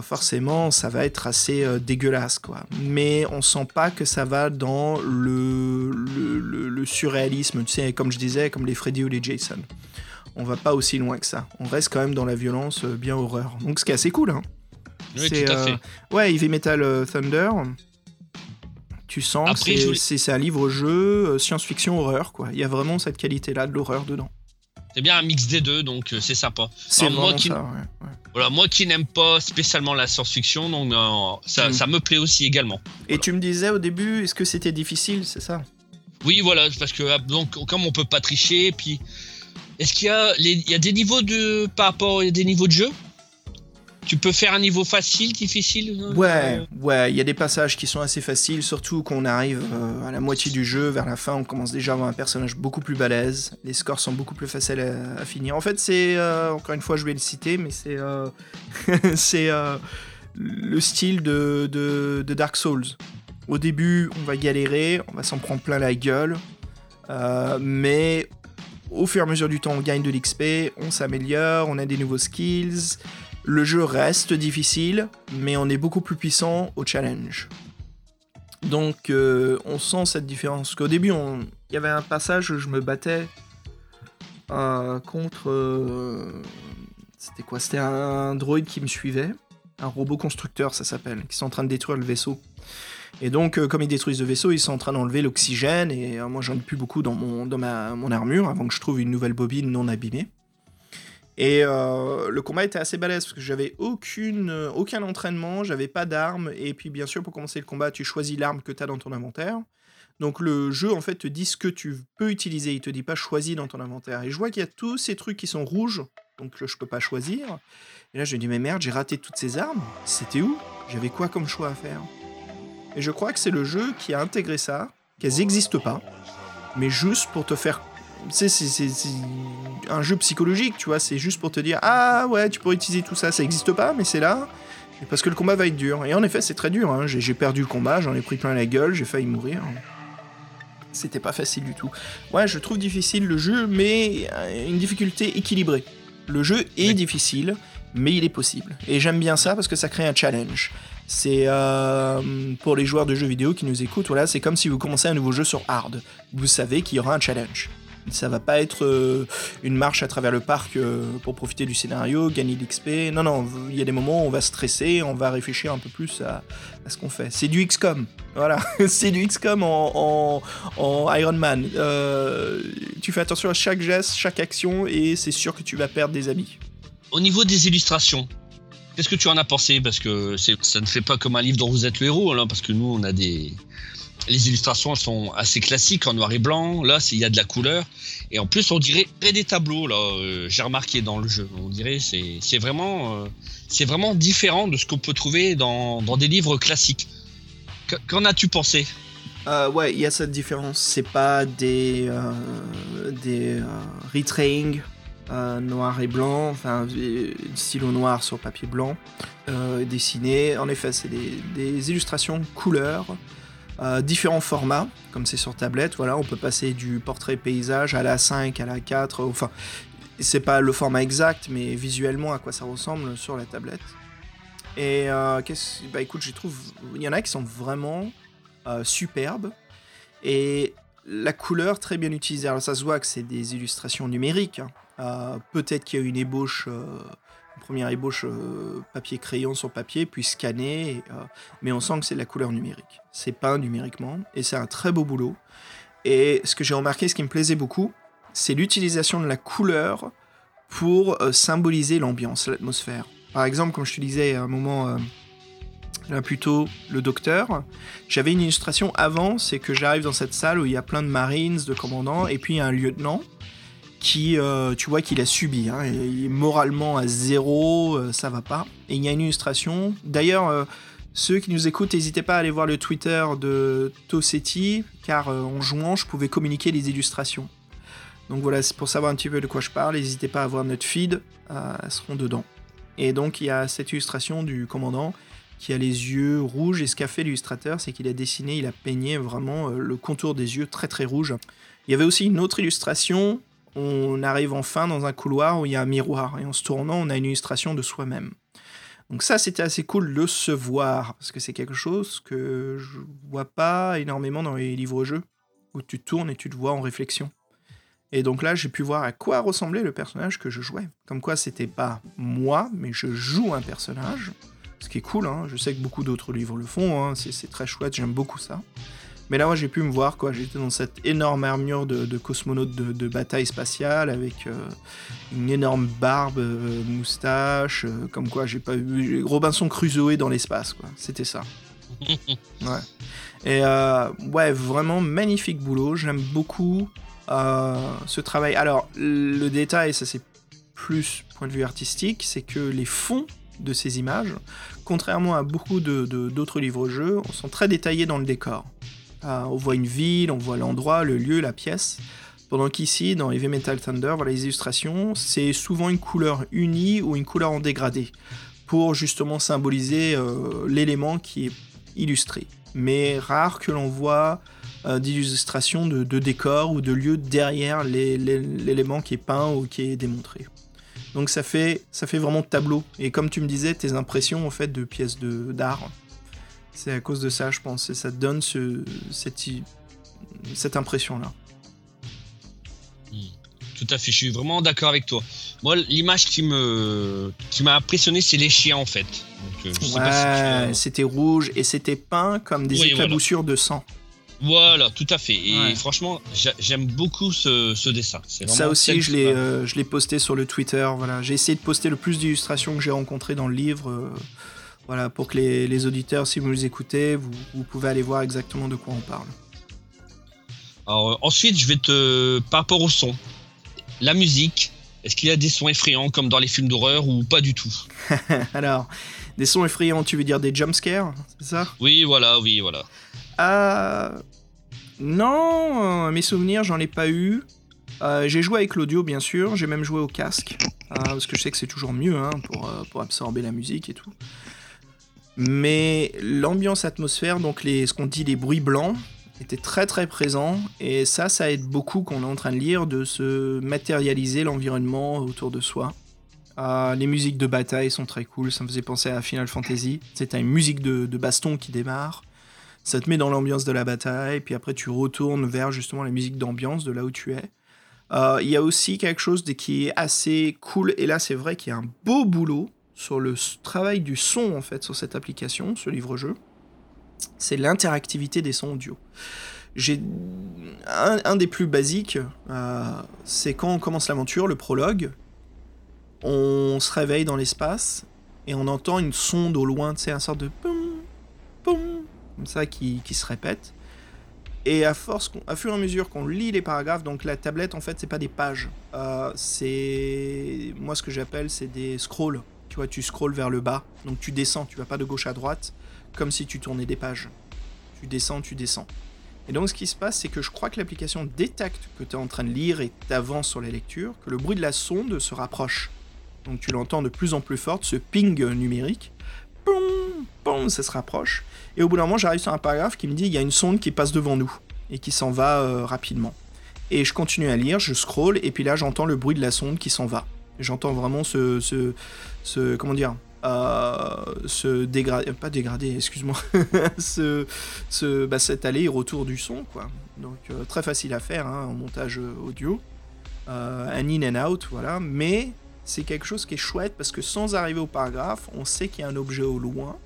forcément, ça va être assez dégueulasse, quoi. Mais on sent pas que ça va dans le surréalisme, tu sais, comme je disais, comme les Freddy ou les Jason. On va pas aussi loin que ça. On reste quand même dans la violence bien horreur. Donc, ce qui est assez cool, hein. Oui, c'est, tout à fait. Ouais, Heavy Metal Thunder... Tu sens après, que c'est un livre-jeu science-fiction horreur, quoi. Il y a vraiment cette qualité-là de l'horreur dedans. C'est bien un mix des deux, donc c'est sympa. C'est vraiment ça, ouais. Voilà, moi qui n'aime pas spécialement la science-fiction, donc ça me plaît aussi également. Et voilà. Tu me disais au début, est-ce que c'était difficile, c'est ça ? Oui, voilà, parce que donc, comme on peut pas tricher, puis est-ce qu'il y a, des niveaux de par rapport à des niveaux de jeu ? Tu peux faire un niveau facile, difficile ? Ouais, il y a des passages qui sont assez faciles, surtout qu'on arrive à la moitié du jeu, vers la fin, on commence déjà à avoir un personnage beaucoup plus balèze, les scores sont beaucoup plus faciles à finir. En fait, c'est, encore une fois, je vais le citer, mais c'est, le style de Dark Souls. Au début, on va galérer, on va s'en prendre plein la gueule, mais au fur et à mesure du temps, on gagne de l'XP, on s'améliore, on a des nouveaux skills... Le jeu reste difficile, mais on est beaucoup plus puissant au challenge. Donc, on sent cette différence. Qu'au début, il y avait un passage où je me battais contre... C'était quoi ? C'était un droïde qui me suivait. Un robot constructeur, ça s'appelle, qui sont en train de détruire le vaisseau. Et donc, comme ils détruisent le vaisseau, ils sont en train d'enlever l'oxygène. Et moi, j'en ai plus beaucoup dans mon armure, avant que je trouve une nouvelle bobine non abîmée. Et le combat était assez balèze, parce que j'avais aucun entraînement, j'avais pas d'armes, et puis bien sûr, pour commencer le combat, tu choisis l'arme que t'as dans ton inventaire, Donc le jeu en fait te dit ce que tu peux utiliser, il te dit pas choisis dans ton inventaire. Et je vois qu'il y a tous ces trucs qui sont rouges, donc je peux pas choisir. Et là je me dis mais merde, j'ai raté toutes ces armes, c'était où ? J'avais quoi comme choix à faire ? Et je crois que c'est le jeu qui a intégré ça, qu'elles n'existent pas, mais juste pour te faire... C'est un jeu psychologique, tu vois, c'est juste pour te dire « Ah ouais, tu pourrais utiliser tout ça, ça n'existe pas, mais c'est là, parce que le combat va être dur. » Et en effet, c'est très dur, hein. J'ai perdu le combat, j'en ai pris plein la gueule, j'ai failli mourir. C'était pas facile du tout. Ouais, je trouve difficile le jeu, mais une difficulté équilibrée. Le jeu est difficile, mais il est possible. Et j'aime bien ça parce que ça crée un challenge. C'est pour les joueurs de jeux vidéo qui nous écoutent, voilà, c'est comme si vous commencez un nouveau jeu sur hard. Vous savez qu'il y aura un challenge. Ça va pas être une marche à travers le parc pour profiter du scénario, gagner l'XP. Non, non, il y a des moments où on va stresser, on va réfléchir un peu plus à ce qu'on fait. C'est du XCOM, voilà. C'est du XCOM en Iron Man. Tu fais attention à chaque geste, chaque action, et c'est sûr que tu vas perdre des amis. Au niveau des illustrations, qu'est-ce que tu en as pensé ? Parce que ça ne fait pas comme un livre dont vous êtes le héros, là, parce que nous, on a des... Les illustrations elles sont assez classiques en noir et blanc. Là, il y a de la couleur. Et en plus, on dirait des tableaux. Là, j'ai remarqué dans le jeu. On dirait c'est vraiment différent de ce qu'on peut trouver dans des livres classiques. Qu'en as-tu pensé ? Ouais, il y a cette différence. C'est pas des retraying noir et blanc, enfin stylo noir sur papier blanc dessiné. En effet, c'est des illustrations couleurs. Différents formats, comme c'est sur tablette, voilà, on peut passer du portrait paysage à la 5, à la 4, enfin, c'est pas le format exact, mais visuellement à quoi ça ressemble sur la tablette. Et bah écoute, je trouve, il y en a qui sont vraiment superbes, et la couleur très bien utilisée. Alors ça se voit que c'est des illustrations numériques, hein. Peut-être qu'il y a une ébauche... Première ébauche papier crayon sur papier, puis scanné, mais on sent que c'est de la couleur numérique. C'est peint numériquement, et c'est un très beau boulot. Et ce que j'ai remarqué, ce qui me plaisait beaucoup, c'est l'utilisation de la couleur pour symboliser l'ambiance, l'atmosphère. Par exemple, comme je te disais à un moment, là plutôt le docteur, j'avais une illustration avant, c'est que j'arrive dans cette salle où il y a plein de marines, de commandants, et puis il y a un lieutenant, qui, tu vois qu'il a subi, hein, il est moralement à zéro, ça va pas. Et il y a une illustration. D'ailleurs, ceux qui nous écoutent, n'hésitez pas à aller voir le Twitter de Tosetti, car en jouant, je pouvais communiquer les illustrations. Donc voilà, c'est pour savoir un petit peu de quoi je parle, n'hésitez pas à voir notre feed, elles seront dedans. Et donc, il y a cette illustration du commandant qui a les yeux rouges, et ce qu'a fait l'illustrateur, c'est qu'il a dessiné, il a peigné vraiment le contour des yeux très très rouge. Il y avait aussi une autre illustration. On arrive enfin dans un couloir où il y a un miroir, et en se tournant, on a une illustration de soi-même. Donc ça, c'était assez cool de se voir, parce que c'est quelque chose que je vois pas énormément dans les livres-jeux, où tu tournes et tu te vois en réflexion. Et donc là, j'ai pu voir à quoi ressemblait le personnage que je jouais. Comme quoi, c'était pas moi, mais je joue un personnage, ce qui est cool, hein. Je sais que beaucoup d'autres livres le font, hein. C'est très chouette, j'aime beaucoup ça. Mais là, ouais, j'ai pu me voir, quoi. J'étais dans cette énorme armure de cosmonaute de bataille spatiale avec une énorme barbe, moustache, comme quoi j'ai pas eu Robinson Crusoe dans l'espace, quoi. C'était ça. Ouais. Et ouais, vraiment magnifique boulot. J'aime beaucoup ce travail. Alors, le détail, ça c'est plus point de vue artistique, c'est que les fonds de ces images, contrairement à beaucoup d'autres livres-jeux, sont très détaillés dans le décor. On voit une ville, on voit l'endroit, le lieu, la pièce. Pendant qu'ici, dans Heavy Metal Thunder, voilà, les illustrations, c'est souvent une couleur unie ou une couleur en dégradé pour justement symboliser l'élément qui est illustré. Mais rare que l'on voit d'illustrations de décor ou de lieu derrière l'élément qui est peint ou qui est démontré. Donc ça fait vraiment tableau. Et comme tu me disais, tes impressions en fait, de pièces d'art... C'est à cause de ça, je pense, et ça te donne cette impression-là. Tout à fait, je suis vraiment d'accord avec toi. Moi, l'image qui m'a impressionné, c'est les chiens, en fait. Donc, je sais pas si c'était rouge, et c'était peint comme des éclaboussures de sang. Voilà, tout à fait. Et franchement, j'aime beaucoup ce dessin. Ça aussi, je l'ai posté sur le Twitter. Voilà. J'ai essayé de poster le plus d'illustrations que j'ai rencontrées dans le livre... Voilà, pour que les auditeurs, si vous nous écoutez, vous pouvez aller voir exactement de quoi on parle. Alors, ensuite, je vais te... Par rapport au son, la musique, est-ce qu'il y a des sons effrayants comme dans les films d'horreur ou pas du tout? Alors, des sons effrayants, tu veux dire des jumpscares, c'est ça? Oui, voilà, oui, voilà. Non, mes souvenirs, j'en ai pas eu. J'ai joué avec l'audio, bien sûr, j'ai même joué au casque, parce que je sais que c'est toujours mieux hein, pour absorber la musique et tout. Mais l'ambiance atmosphère, donc les, ce qu'on dit les bruits blancs, était très très présent, et ça, ça aide beaucoup quand on est en train de lire, de se matérialiser l'environnement autour de soi. Les musiques de bataille sont très cool, ça me faisait penser à Final Fantasy, c'est une musique de baston qui démarre, ça te met dans l'ambiance de la bataille, puis après tu retournes vers justement la musique d'ambiance de là où tu es. Il y a aussi quelque chose qui est assez cool, et là c'est vrai qu'il y a un beau boulot sur le travail du son en fait, sur cette application, ce livre-jeu. C'est l'interactivité des sons audio. J'ai un des plus basiques, c'est quand on commence l'aventure, le prologue, on se réveille dans l'espace et on entend une sonde au loin, tu sais, un sorte de poum, poum, comme ça qui se répète. Et à fur et à mesure qu'on lit les paragraphes, donc la tablette en fait c'est pas des pages, c'est moi ce que j'appelle c'est des scrolls. Tu vois, tu scrolls vers le bas, donc tu descends, tu vas pas de gauche à droite. Comme si tu tournais des pages. Tu descends. Et donc ce qui se passe, c'est que je crois que l'application détecte que tu es en train de lire et t'avances sur la lecture, que le bruit de la sonde se rapproche. Donc tu l'entends de plus en plus forte, ce ping numérique. Boum, boum, ça se rapproche. Et au bout d'un moment, j'arrive sur un paragraphe qui me dit il y a une sonde qui passe devant nous et qui s'en va rapidement. Et je continue à lire, je scroll, et puis là j'entends le bruit de la sonde qui s'en va. J'entends vraiment ce comment dire, cet aller-retour du son, quoi. Donc très facile à faire hein, en montage audio, un in and out, voilà. Mais c'est quelque chose qui est chouette parce que sans arriver au paragraphe, on sait qu'il y a un objet au loin,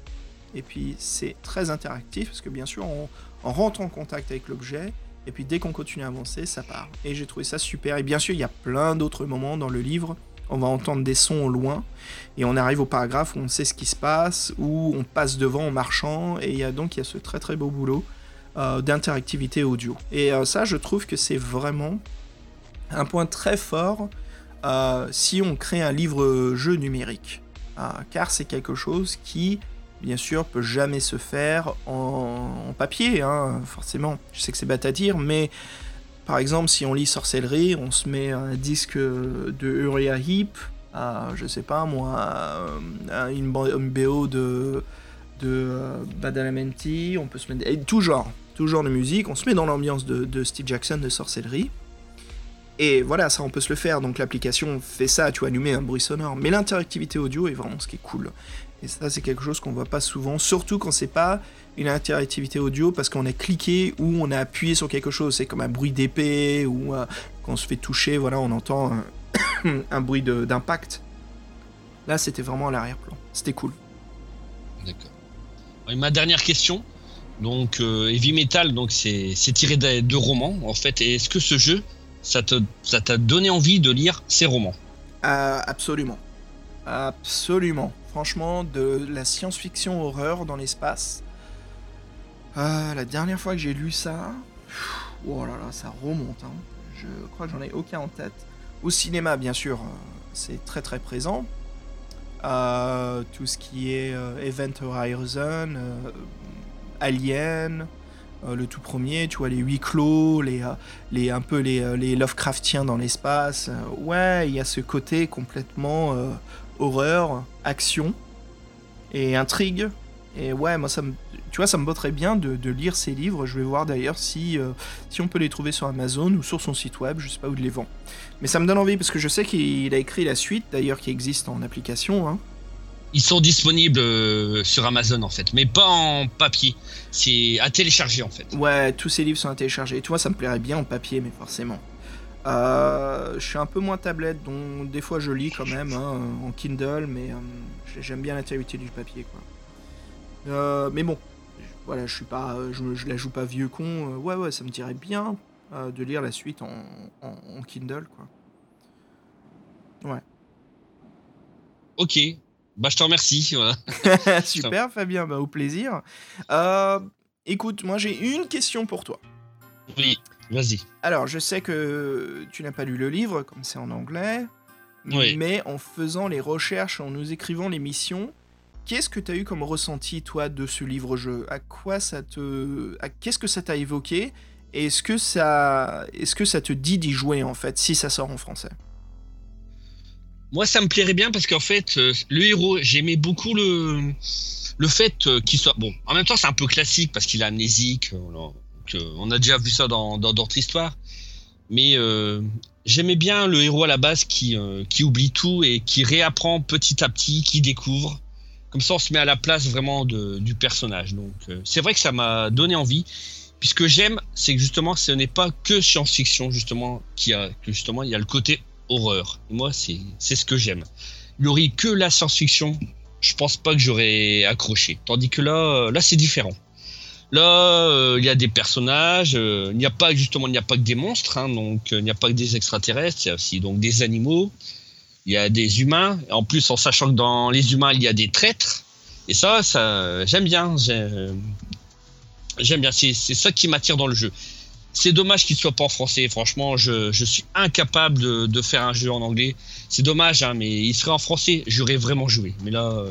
et puis c'est très interactif parce que bien sûr on rentre en contact avec l'objet, et puis dès qu'on continue à avancer, ça part. Et j'ai trouvé ça super. Et bien sûr, il y a plein d'autres moments dans le livre. On va entendre des sons au loin, et on arrive au paragraphe où on sait ce qui se passe, où on passe devant en marchant, et il y a ce très très beau boulot d'interactivité audio. Et ça, je trouve que c'est vraiment un point très fort si on crée un livre-jeu numérique, car c'est quelque chose qui, bien sûr, peut jamais se faire en papier, hein, forcément. Je sais que c'est bête à dire, mais... Par exemple, si on lit Sorcellerie, on se met un disque de Uriah Heep, je sais pas moi, une BO de Badalamenti, on peut se mettre... Et tout genre de musique, on se met dans l'ambiance de Steve Jackson de Sorcellerie. Et voilà, ça on peut se le faire, donc l'application fait ça, tu vois, nous met un bruit sonore. Mais l'interactivité audio est vraiment ce qui est cool. Et ça, c'est quelque chose qu'on voit pas souvent, surtout quand c'est pas une interactivité audio parce qu'on a cliqué ou on a appuyé sur quelque chose. C'est comme un bruit d'épée ou quand on se fait toucher, voilà, on entend un bruit d'impact. Là, c'était vraiment à l'arrière-plan. C'était cool. D'accord. Et ma dernière question, donc Heavy Metal, donc c'est tiré de romans en fait. Et est-ce que ce jeu, ça t'a donné envie de lire ces romans? Absolument. Absolument. Franchement, de la science-fiction horreur dans l'espace. La dernière fois que j'ai lu ça... Oh là là, ça remonte. Hein. Je crois que j'en ai aucun en tête. Au cinéma, bien sûr, c'est très très présent. Tout ce qui est Event Horizon, Alien, le tout premier, tu vois, les huis clos, les Lovecraftiens dans l'espace. Ouais, il y a ce côté complètement... horreur, action et intrigue. Et ouais, moi, tu vois, ça me botterait bien de lire ces livres. Je vais voir d'ailleurs si on peut les trouver sur Amazon ou sur son site web, je sais pas où il les vend. Mais ça me donne envie parce que je sais qu'il a écrit la suite, d'ailleurs, qui existe en application. Hein. Ils sont disponibles sur Amazon, en fait, mais pas en papier. C'est à télécharger, en fait. Ouais, tous ces livres sont à télécharger. Et tu vois, ça me plairait bien en papier, mais forcément. Je suis un peu moins tablette, donc des fois je lis quand même hein, en Kindle, mais j'aime bien l'intégralité du papier, quoi. Mais bon, voilà, je suis pas, je la joue pas vieux con. Ouais, ça me dirait bien de lire la suite en Kindle, quoi. Ouais. Ok. Bah je te remercie. Voilà. Super, Fabien. Bah au plaisir. Écoute, moi j'ai une question pour toi. Oui. Vas-y. Alors, je sais que tu n'as pas lu le livre, comme c'est en anglais, oui. Mais en faisant les recherches, en nous écrivant les missions, qu'est-ce que tu as eu comme ressenti, toi, de ce livre-jeu ? À quoi ça te... Qu'est-ce que ça t'a évoqué ? Et est-ce que ça te dit d'y jouer, en fait, si ça sort en français ? Moi, ça me plairait bien parce qu'en fait, le héros, j'aimais beaucoup le fait qu'il soit... Bon, en même temps, c'est un peu classique parce qu'il est amnésique, on a déjà vu ça dans d'autres histoires. Mais j'aimais bien le héros à la base qui oublie tout et qui réapprend petit à petit, qui découvre. Comme ça, on se met à la place vraiment du personnage. Donc, c'est vrai que ça m'a donné envie. Puisque j'aime, c'est que justement, ce n'est pas que science-fiction, justement, il y a le côté horreur. Et moi, c'est ce que j'aime. Il n'y aurait que la science-fiction, je pense pas que j'aurais accroché. Tandis que là, c'est différent. Là, il y a des personnages, il n'y a pas que des monstres, hein, donc il n'y a pas que des extraterrestres, il y a aussi donc des animaux, il y a des humains, en plus en sachant que dans les humains il y a des traîtres, et ça j'aime bien, c'est ça qui m'attire dans le jeu. C'est dommage qu'il ne soit pas en français, franchement je suis incapable de faire un jeu en anglais, c'est dommage, hein, mais il serait en français, j'aurais vraiment joué, mais là...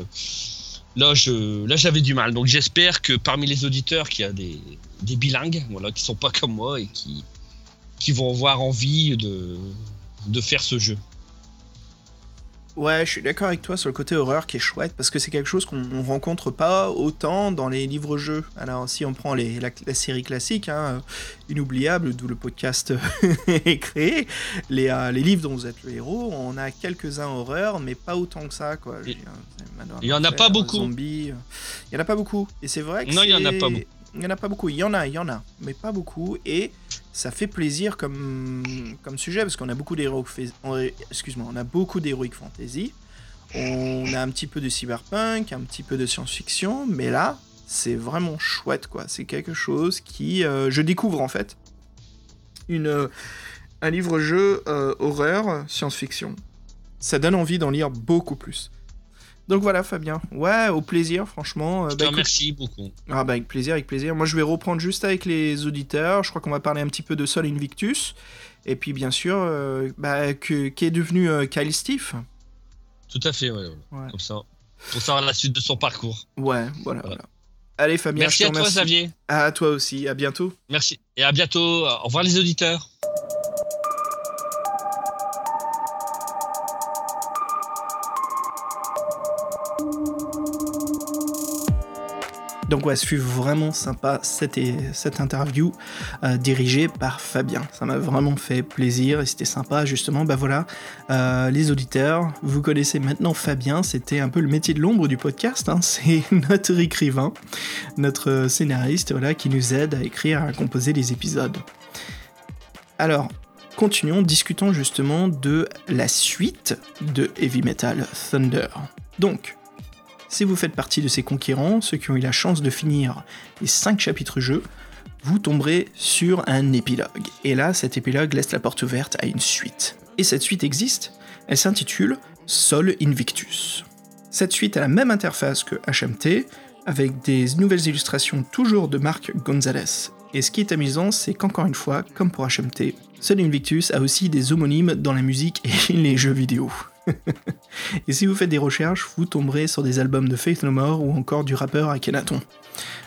Là, j'avais du mal, donc j'espère que parmi les auditeurs qu'il y a des bilingues, voilà, qui sont pas comme moi et qui vont avoir envie de faire ce jeu. Ouais, je suis d'accord avec toi sur le côté horreur qui est chouette, parce que c'est quelque chose qu'on rencontre pas autant dans les livres-jeux. Alors si on prend la série classique, hein, Inoubliable, d'où le podcast est créé, les livres dont vous êtes le héros, on a quelques-uns horreurs, mais pas autant que ça, quoi. Il y en a pas beaucoup. Et c'est vrai que il y en a, mais pas beaucoup, et ça fait plaisir comme sujet, parce qu'on a beaucoup d'heroic fantasy, on a un petit peu de cyberpunk, un petit peu de science-fiction, mais là, c'est vraiment chouette, quoi. C'est quelque chose qui... je découvre, en fait, un livre-jeu horreur, science-fiction. Ça donne envie d'en lire beaucoup plus. Donc voilà, Fabien. Ouais, au plaisir, franchement. Je te remercie beaucoup. Ah bah avec plaisir. Moi, je vais reprendre juste avec les auditeurs. Je crois qu'on va parler un petit peu de Sol Invictus. Et puis, bien sûr, qui est devenu Kyle Stiff. Tout à fait, ouais. Comme ça, pour savoir la suite de son parcours. Ouais, voilà. Allez, Fabien, merci à toi, Xavier. À toi aussi, à bientôt. Merci, et à bientôt. Au revoir, les auditeurs. Donc ouais, je suis vraiment sympa cette interview dirigée par Fabien. Ça m'a vraiment fait plaisir et c'était sympa justement. Bah voilà, les auditeurs, vous connaissez maintenant Fabien. C'était un peu le métier de l'ombre du podcast. Hein. C'est notre écrivain, notre scénariste, voilà, qui nous aide à écrire, à composer les épisodes. Alors, continuons, discutons justement de la suite de Heavy Metal Thunder. Donc... si vous faites partie de ces conquérants, ceux qui ont eu la chance de finir les 5 chapitres jeu, vous tomberez sur un épilogue. Et là, cet épilogue laisse la porte ouverte à une suite. Et cette suite existe, elle s'intitule Sol Invictus. Cette suite a la même interface que HMT, avec des nouvelles illustrations toujours de Marc González. Et ce qui est amusant, c'est qu'encore une fois, comme pour HMT, Sol Invictus a aussi des homonymes dans la musique et les jeux vidéo. Et si vous faites des recherches, vous tomberez sur des albums de Faith No More ou encore du rappeur Akhenaton.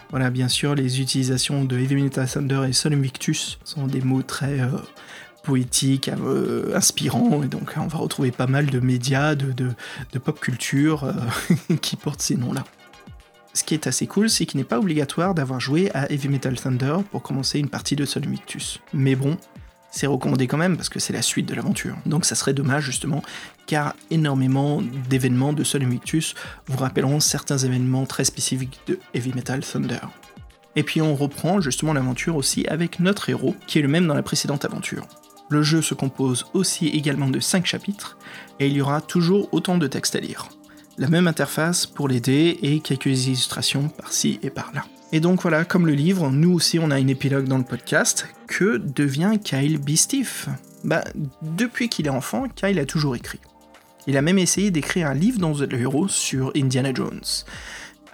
Voilà, bien sûr, les utilisations de Heavy Metal Thunder et Sol Invictus sont des mots très poétiques, inspirants, et donc on va retrouver pas mal de médias, de pop culture qui portent ces noms-là. Ce qui est assez cool, c'est qu'il n'est pas obligatoire d'avoir joué à Heavy Metal Thunder pour commencer une partie de Sol Invictus. Mais bon... c'est recommandé quand même parce que c'est la suite de l'aventure. Donc ça serait dommage justement, car énormément d'événements de Sol Invictus vous rappelleront certains événements très spécifiques de Heavy Metal Thunder. Et puis on reprend justement l'aventure aussi avec notre héros, qui est le même dans la précédente aventure. Le jeu se compose aussi également de 5 chapitres, et il y aura toujours autant de textes à lire. La même interface pour les dés et quelques illustrations par-ci et par-là. Et donc voilà, comme le livre, nous aussi on a une épilogue dans le podcast. Que devient Kyle B. Stiff ? Bah, depuis qu'il est enfant, Kyle a toujours écrit. Il a même essayé d'écrire un livre dont vous êtes le héros sur Indiana Jones.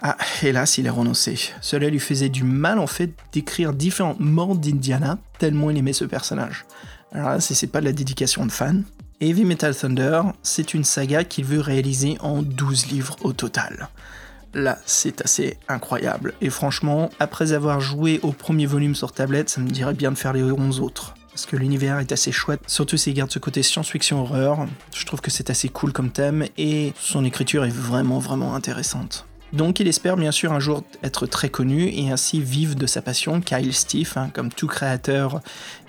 Ah, hélas, il a renoncé. Cela lui faisait du mal, en fait, d'écrire différents morts d'Indiana, tellement il aimait ce personnage. Alors là, c'est pas de la dédication de fan. Heavy Metal Thunder, c'est une saga qu'il veut réaliser en 12 livres au total. Là, c'est assez incroyable. Et franchement, après avoir joué au premier volume sur tablette, ça me dirait bien de faire les 11 autres. Parce que l'univers est assez chouette, surtout s'il garde ce côté science-fiction horreur. Je trouve que c'est assez cool comme thème et son écriture est vraiment, vraiment intéressante. Donc il espère bien sûr un jour être très connu et ainsi vivre de sa passion. Kyle Stiff, comme tout créateur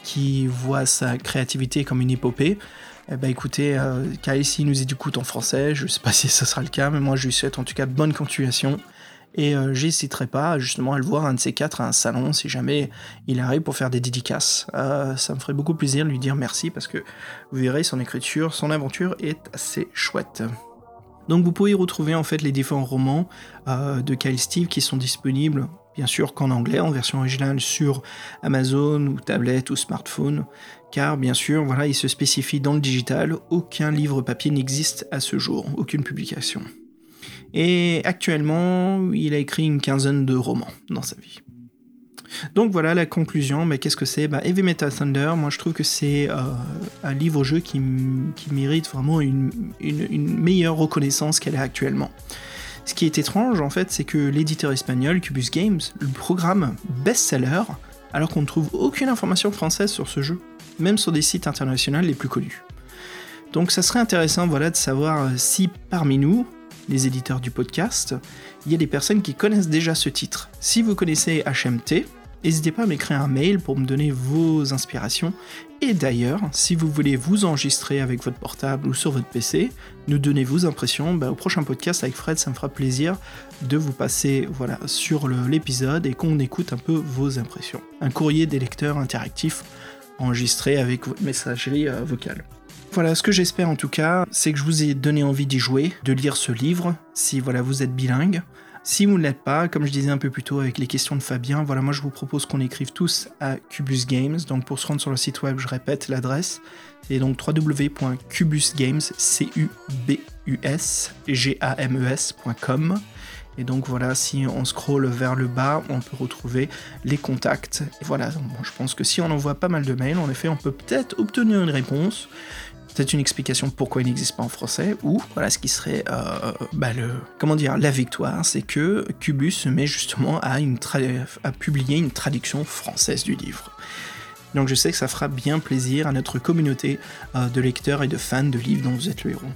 qui voit sa créativité comme une épopée, écoutez, Kyle, s'il nous écoute en français, je sais pas si ce sera le cas, mais moi je lui souhaite en tout cas bonne continuation. Et j'hésiterai pas justement à le voir un de ces quatre à un salon si jamais il arrive pour faire des dédicaces. Ça me ferait beaucoup plaisir de lui dire merci parce que vous verrez son écriture, son aventure est assez chouette. Donc vous pouvez y retrouver en fait les différents romans de Kyle Stiff qui sont disponibles bien sûr qu'en anglais, en version originale sur Amazon ou tablette ou smartphone, car bien sûr voilà, il se spécifie dans le digital, aucun livre papier n'existe à ce jour, aucune publication. Et actuellement, il a écrit une quinzaine de romans dans sa vie. Donc voilà la conclusion. Qu'est-ce que c'est ? Heavy Metal Thunder, moi je trouve que c'est un livre-jeu qui mérite vraiment une meilleure reconnaissance qu'elle a actuellement. Ce qui est étrange en fait, c'est que l'éditeur espagnol Cubus Games le programme best-seller alors qu'on ne trouve aucune information française sur ce jeu, même sur des sites internationaux les plus connus. Donc ça serait intéressant voilà, de savoir si parmi nous, les éditeurs du podcast, il y a des personnes qui connaissent déjà ce titre. Si vous connaissez HMT, n'hésitez pas à m'écrire un mail pour me donner vos inspirations. Et d'ailleurs, si vous voulez vous enregistrer avec votre portable ou sur votre PC, nous donnez vos impressions. Au prochain podcast avec Fred, ça me fera plaisir de vous passer voilà, sur l'épisode et qu'on écoute un peu vos impressions. Un courrier des lecteurs interactif enregistré avec votre messagerie vocale. Voilà, ce que j'espère en tout cas, c'est que je vous ai donné envie d'y jouer, de lire ce livre, si voilà, vous êtes bilingue. Si vous ne l'êtes pas, comme je disais un peu plus tôt avec les questions de Fabien, voilà, moi je vous propose qu'on écrive tous à Cubus Games. Donc pour se rendre sur le site web, je répète l'adresse, c'est donc www.cubusgames.com. Et donc voilà, si on scrolle vers le bas, on peut retrouver les contacts. Et voilà, bon, je pense que si on envoie pas mal de mails, en effet, on peut peut-être obtenir une réponse. Peut-être une explication pourquoi il n'existe pas en français, ou voilà ce qui serait la victoire, c'est que Cubus se met justement à publier une traduction française du livre. Donc je sais que ça fera bien plaisir à notre communauté de lecteurs et de fans de livres dont vous êtes le héros.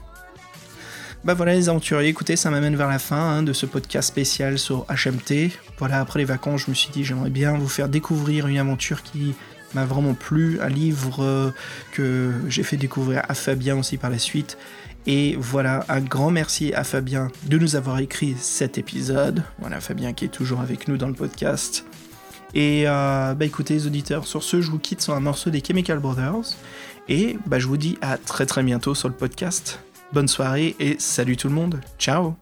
Voilà les aventuriers, écoutez, ça m'amène vers la fin de ce podcast spécial sur HMT. Voilà, après les vacances, je me suis dit j'aimerais bien vous faire découvrir une aventure qui m'a vraiment plu, un livre que j'ai fait découvrir à Fabien aussi par la suite. Et voilà, un grand merci à Fabien de nous avoir écrit cet épisode. Voilà, Fabien qui est toujours avec nous dans le podcast. Et écoutez les auditeurs, sur ce, je vous quitte sur un morceau des Chemical Brothers. Et je vous dis à très très bientôt sur le podcast. Bonne soirée et salut tout le monde. Ciao!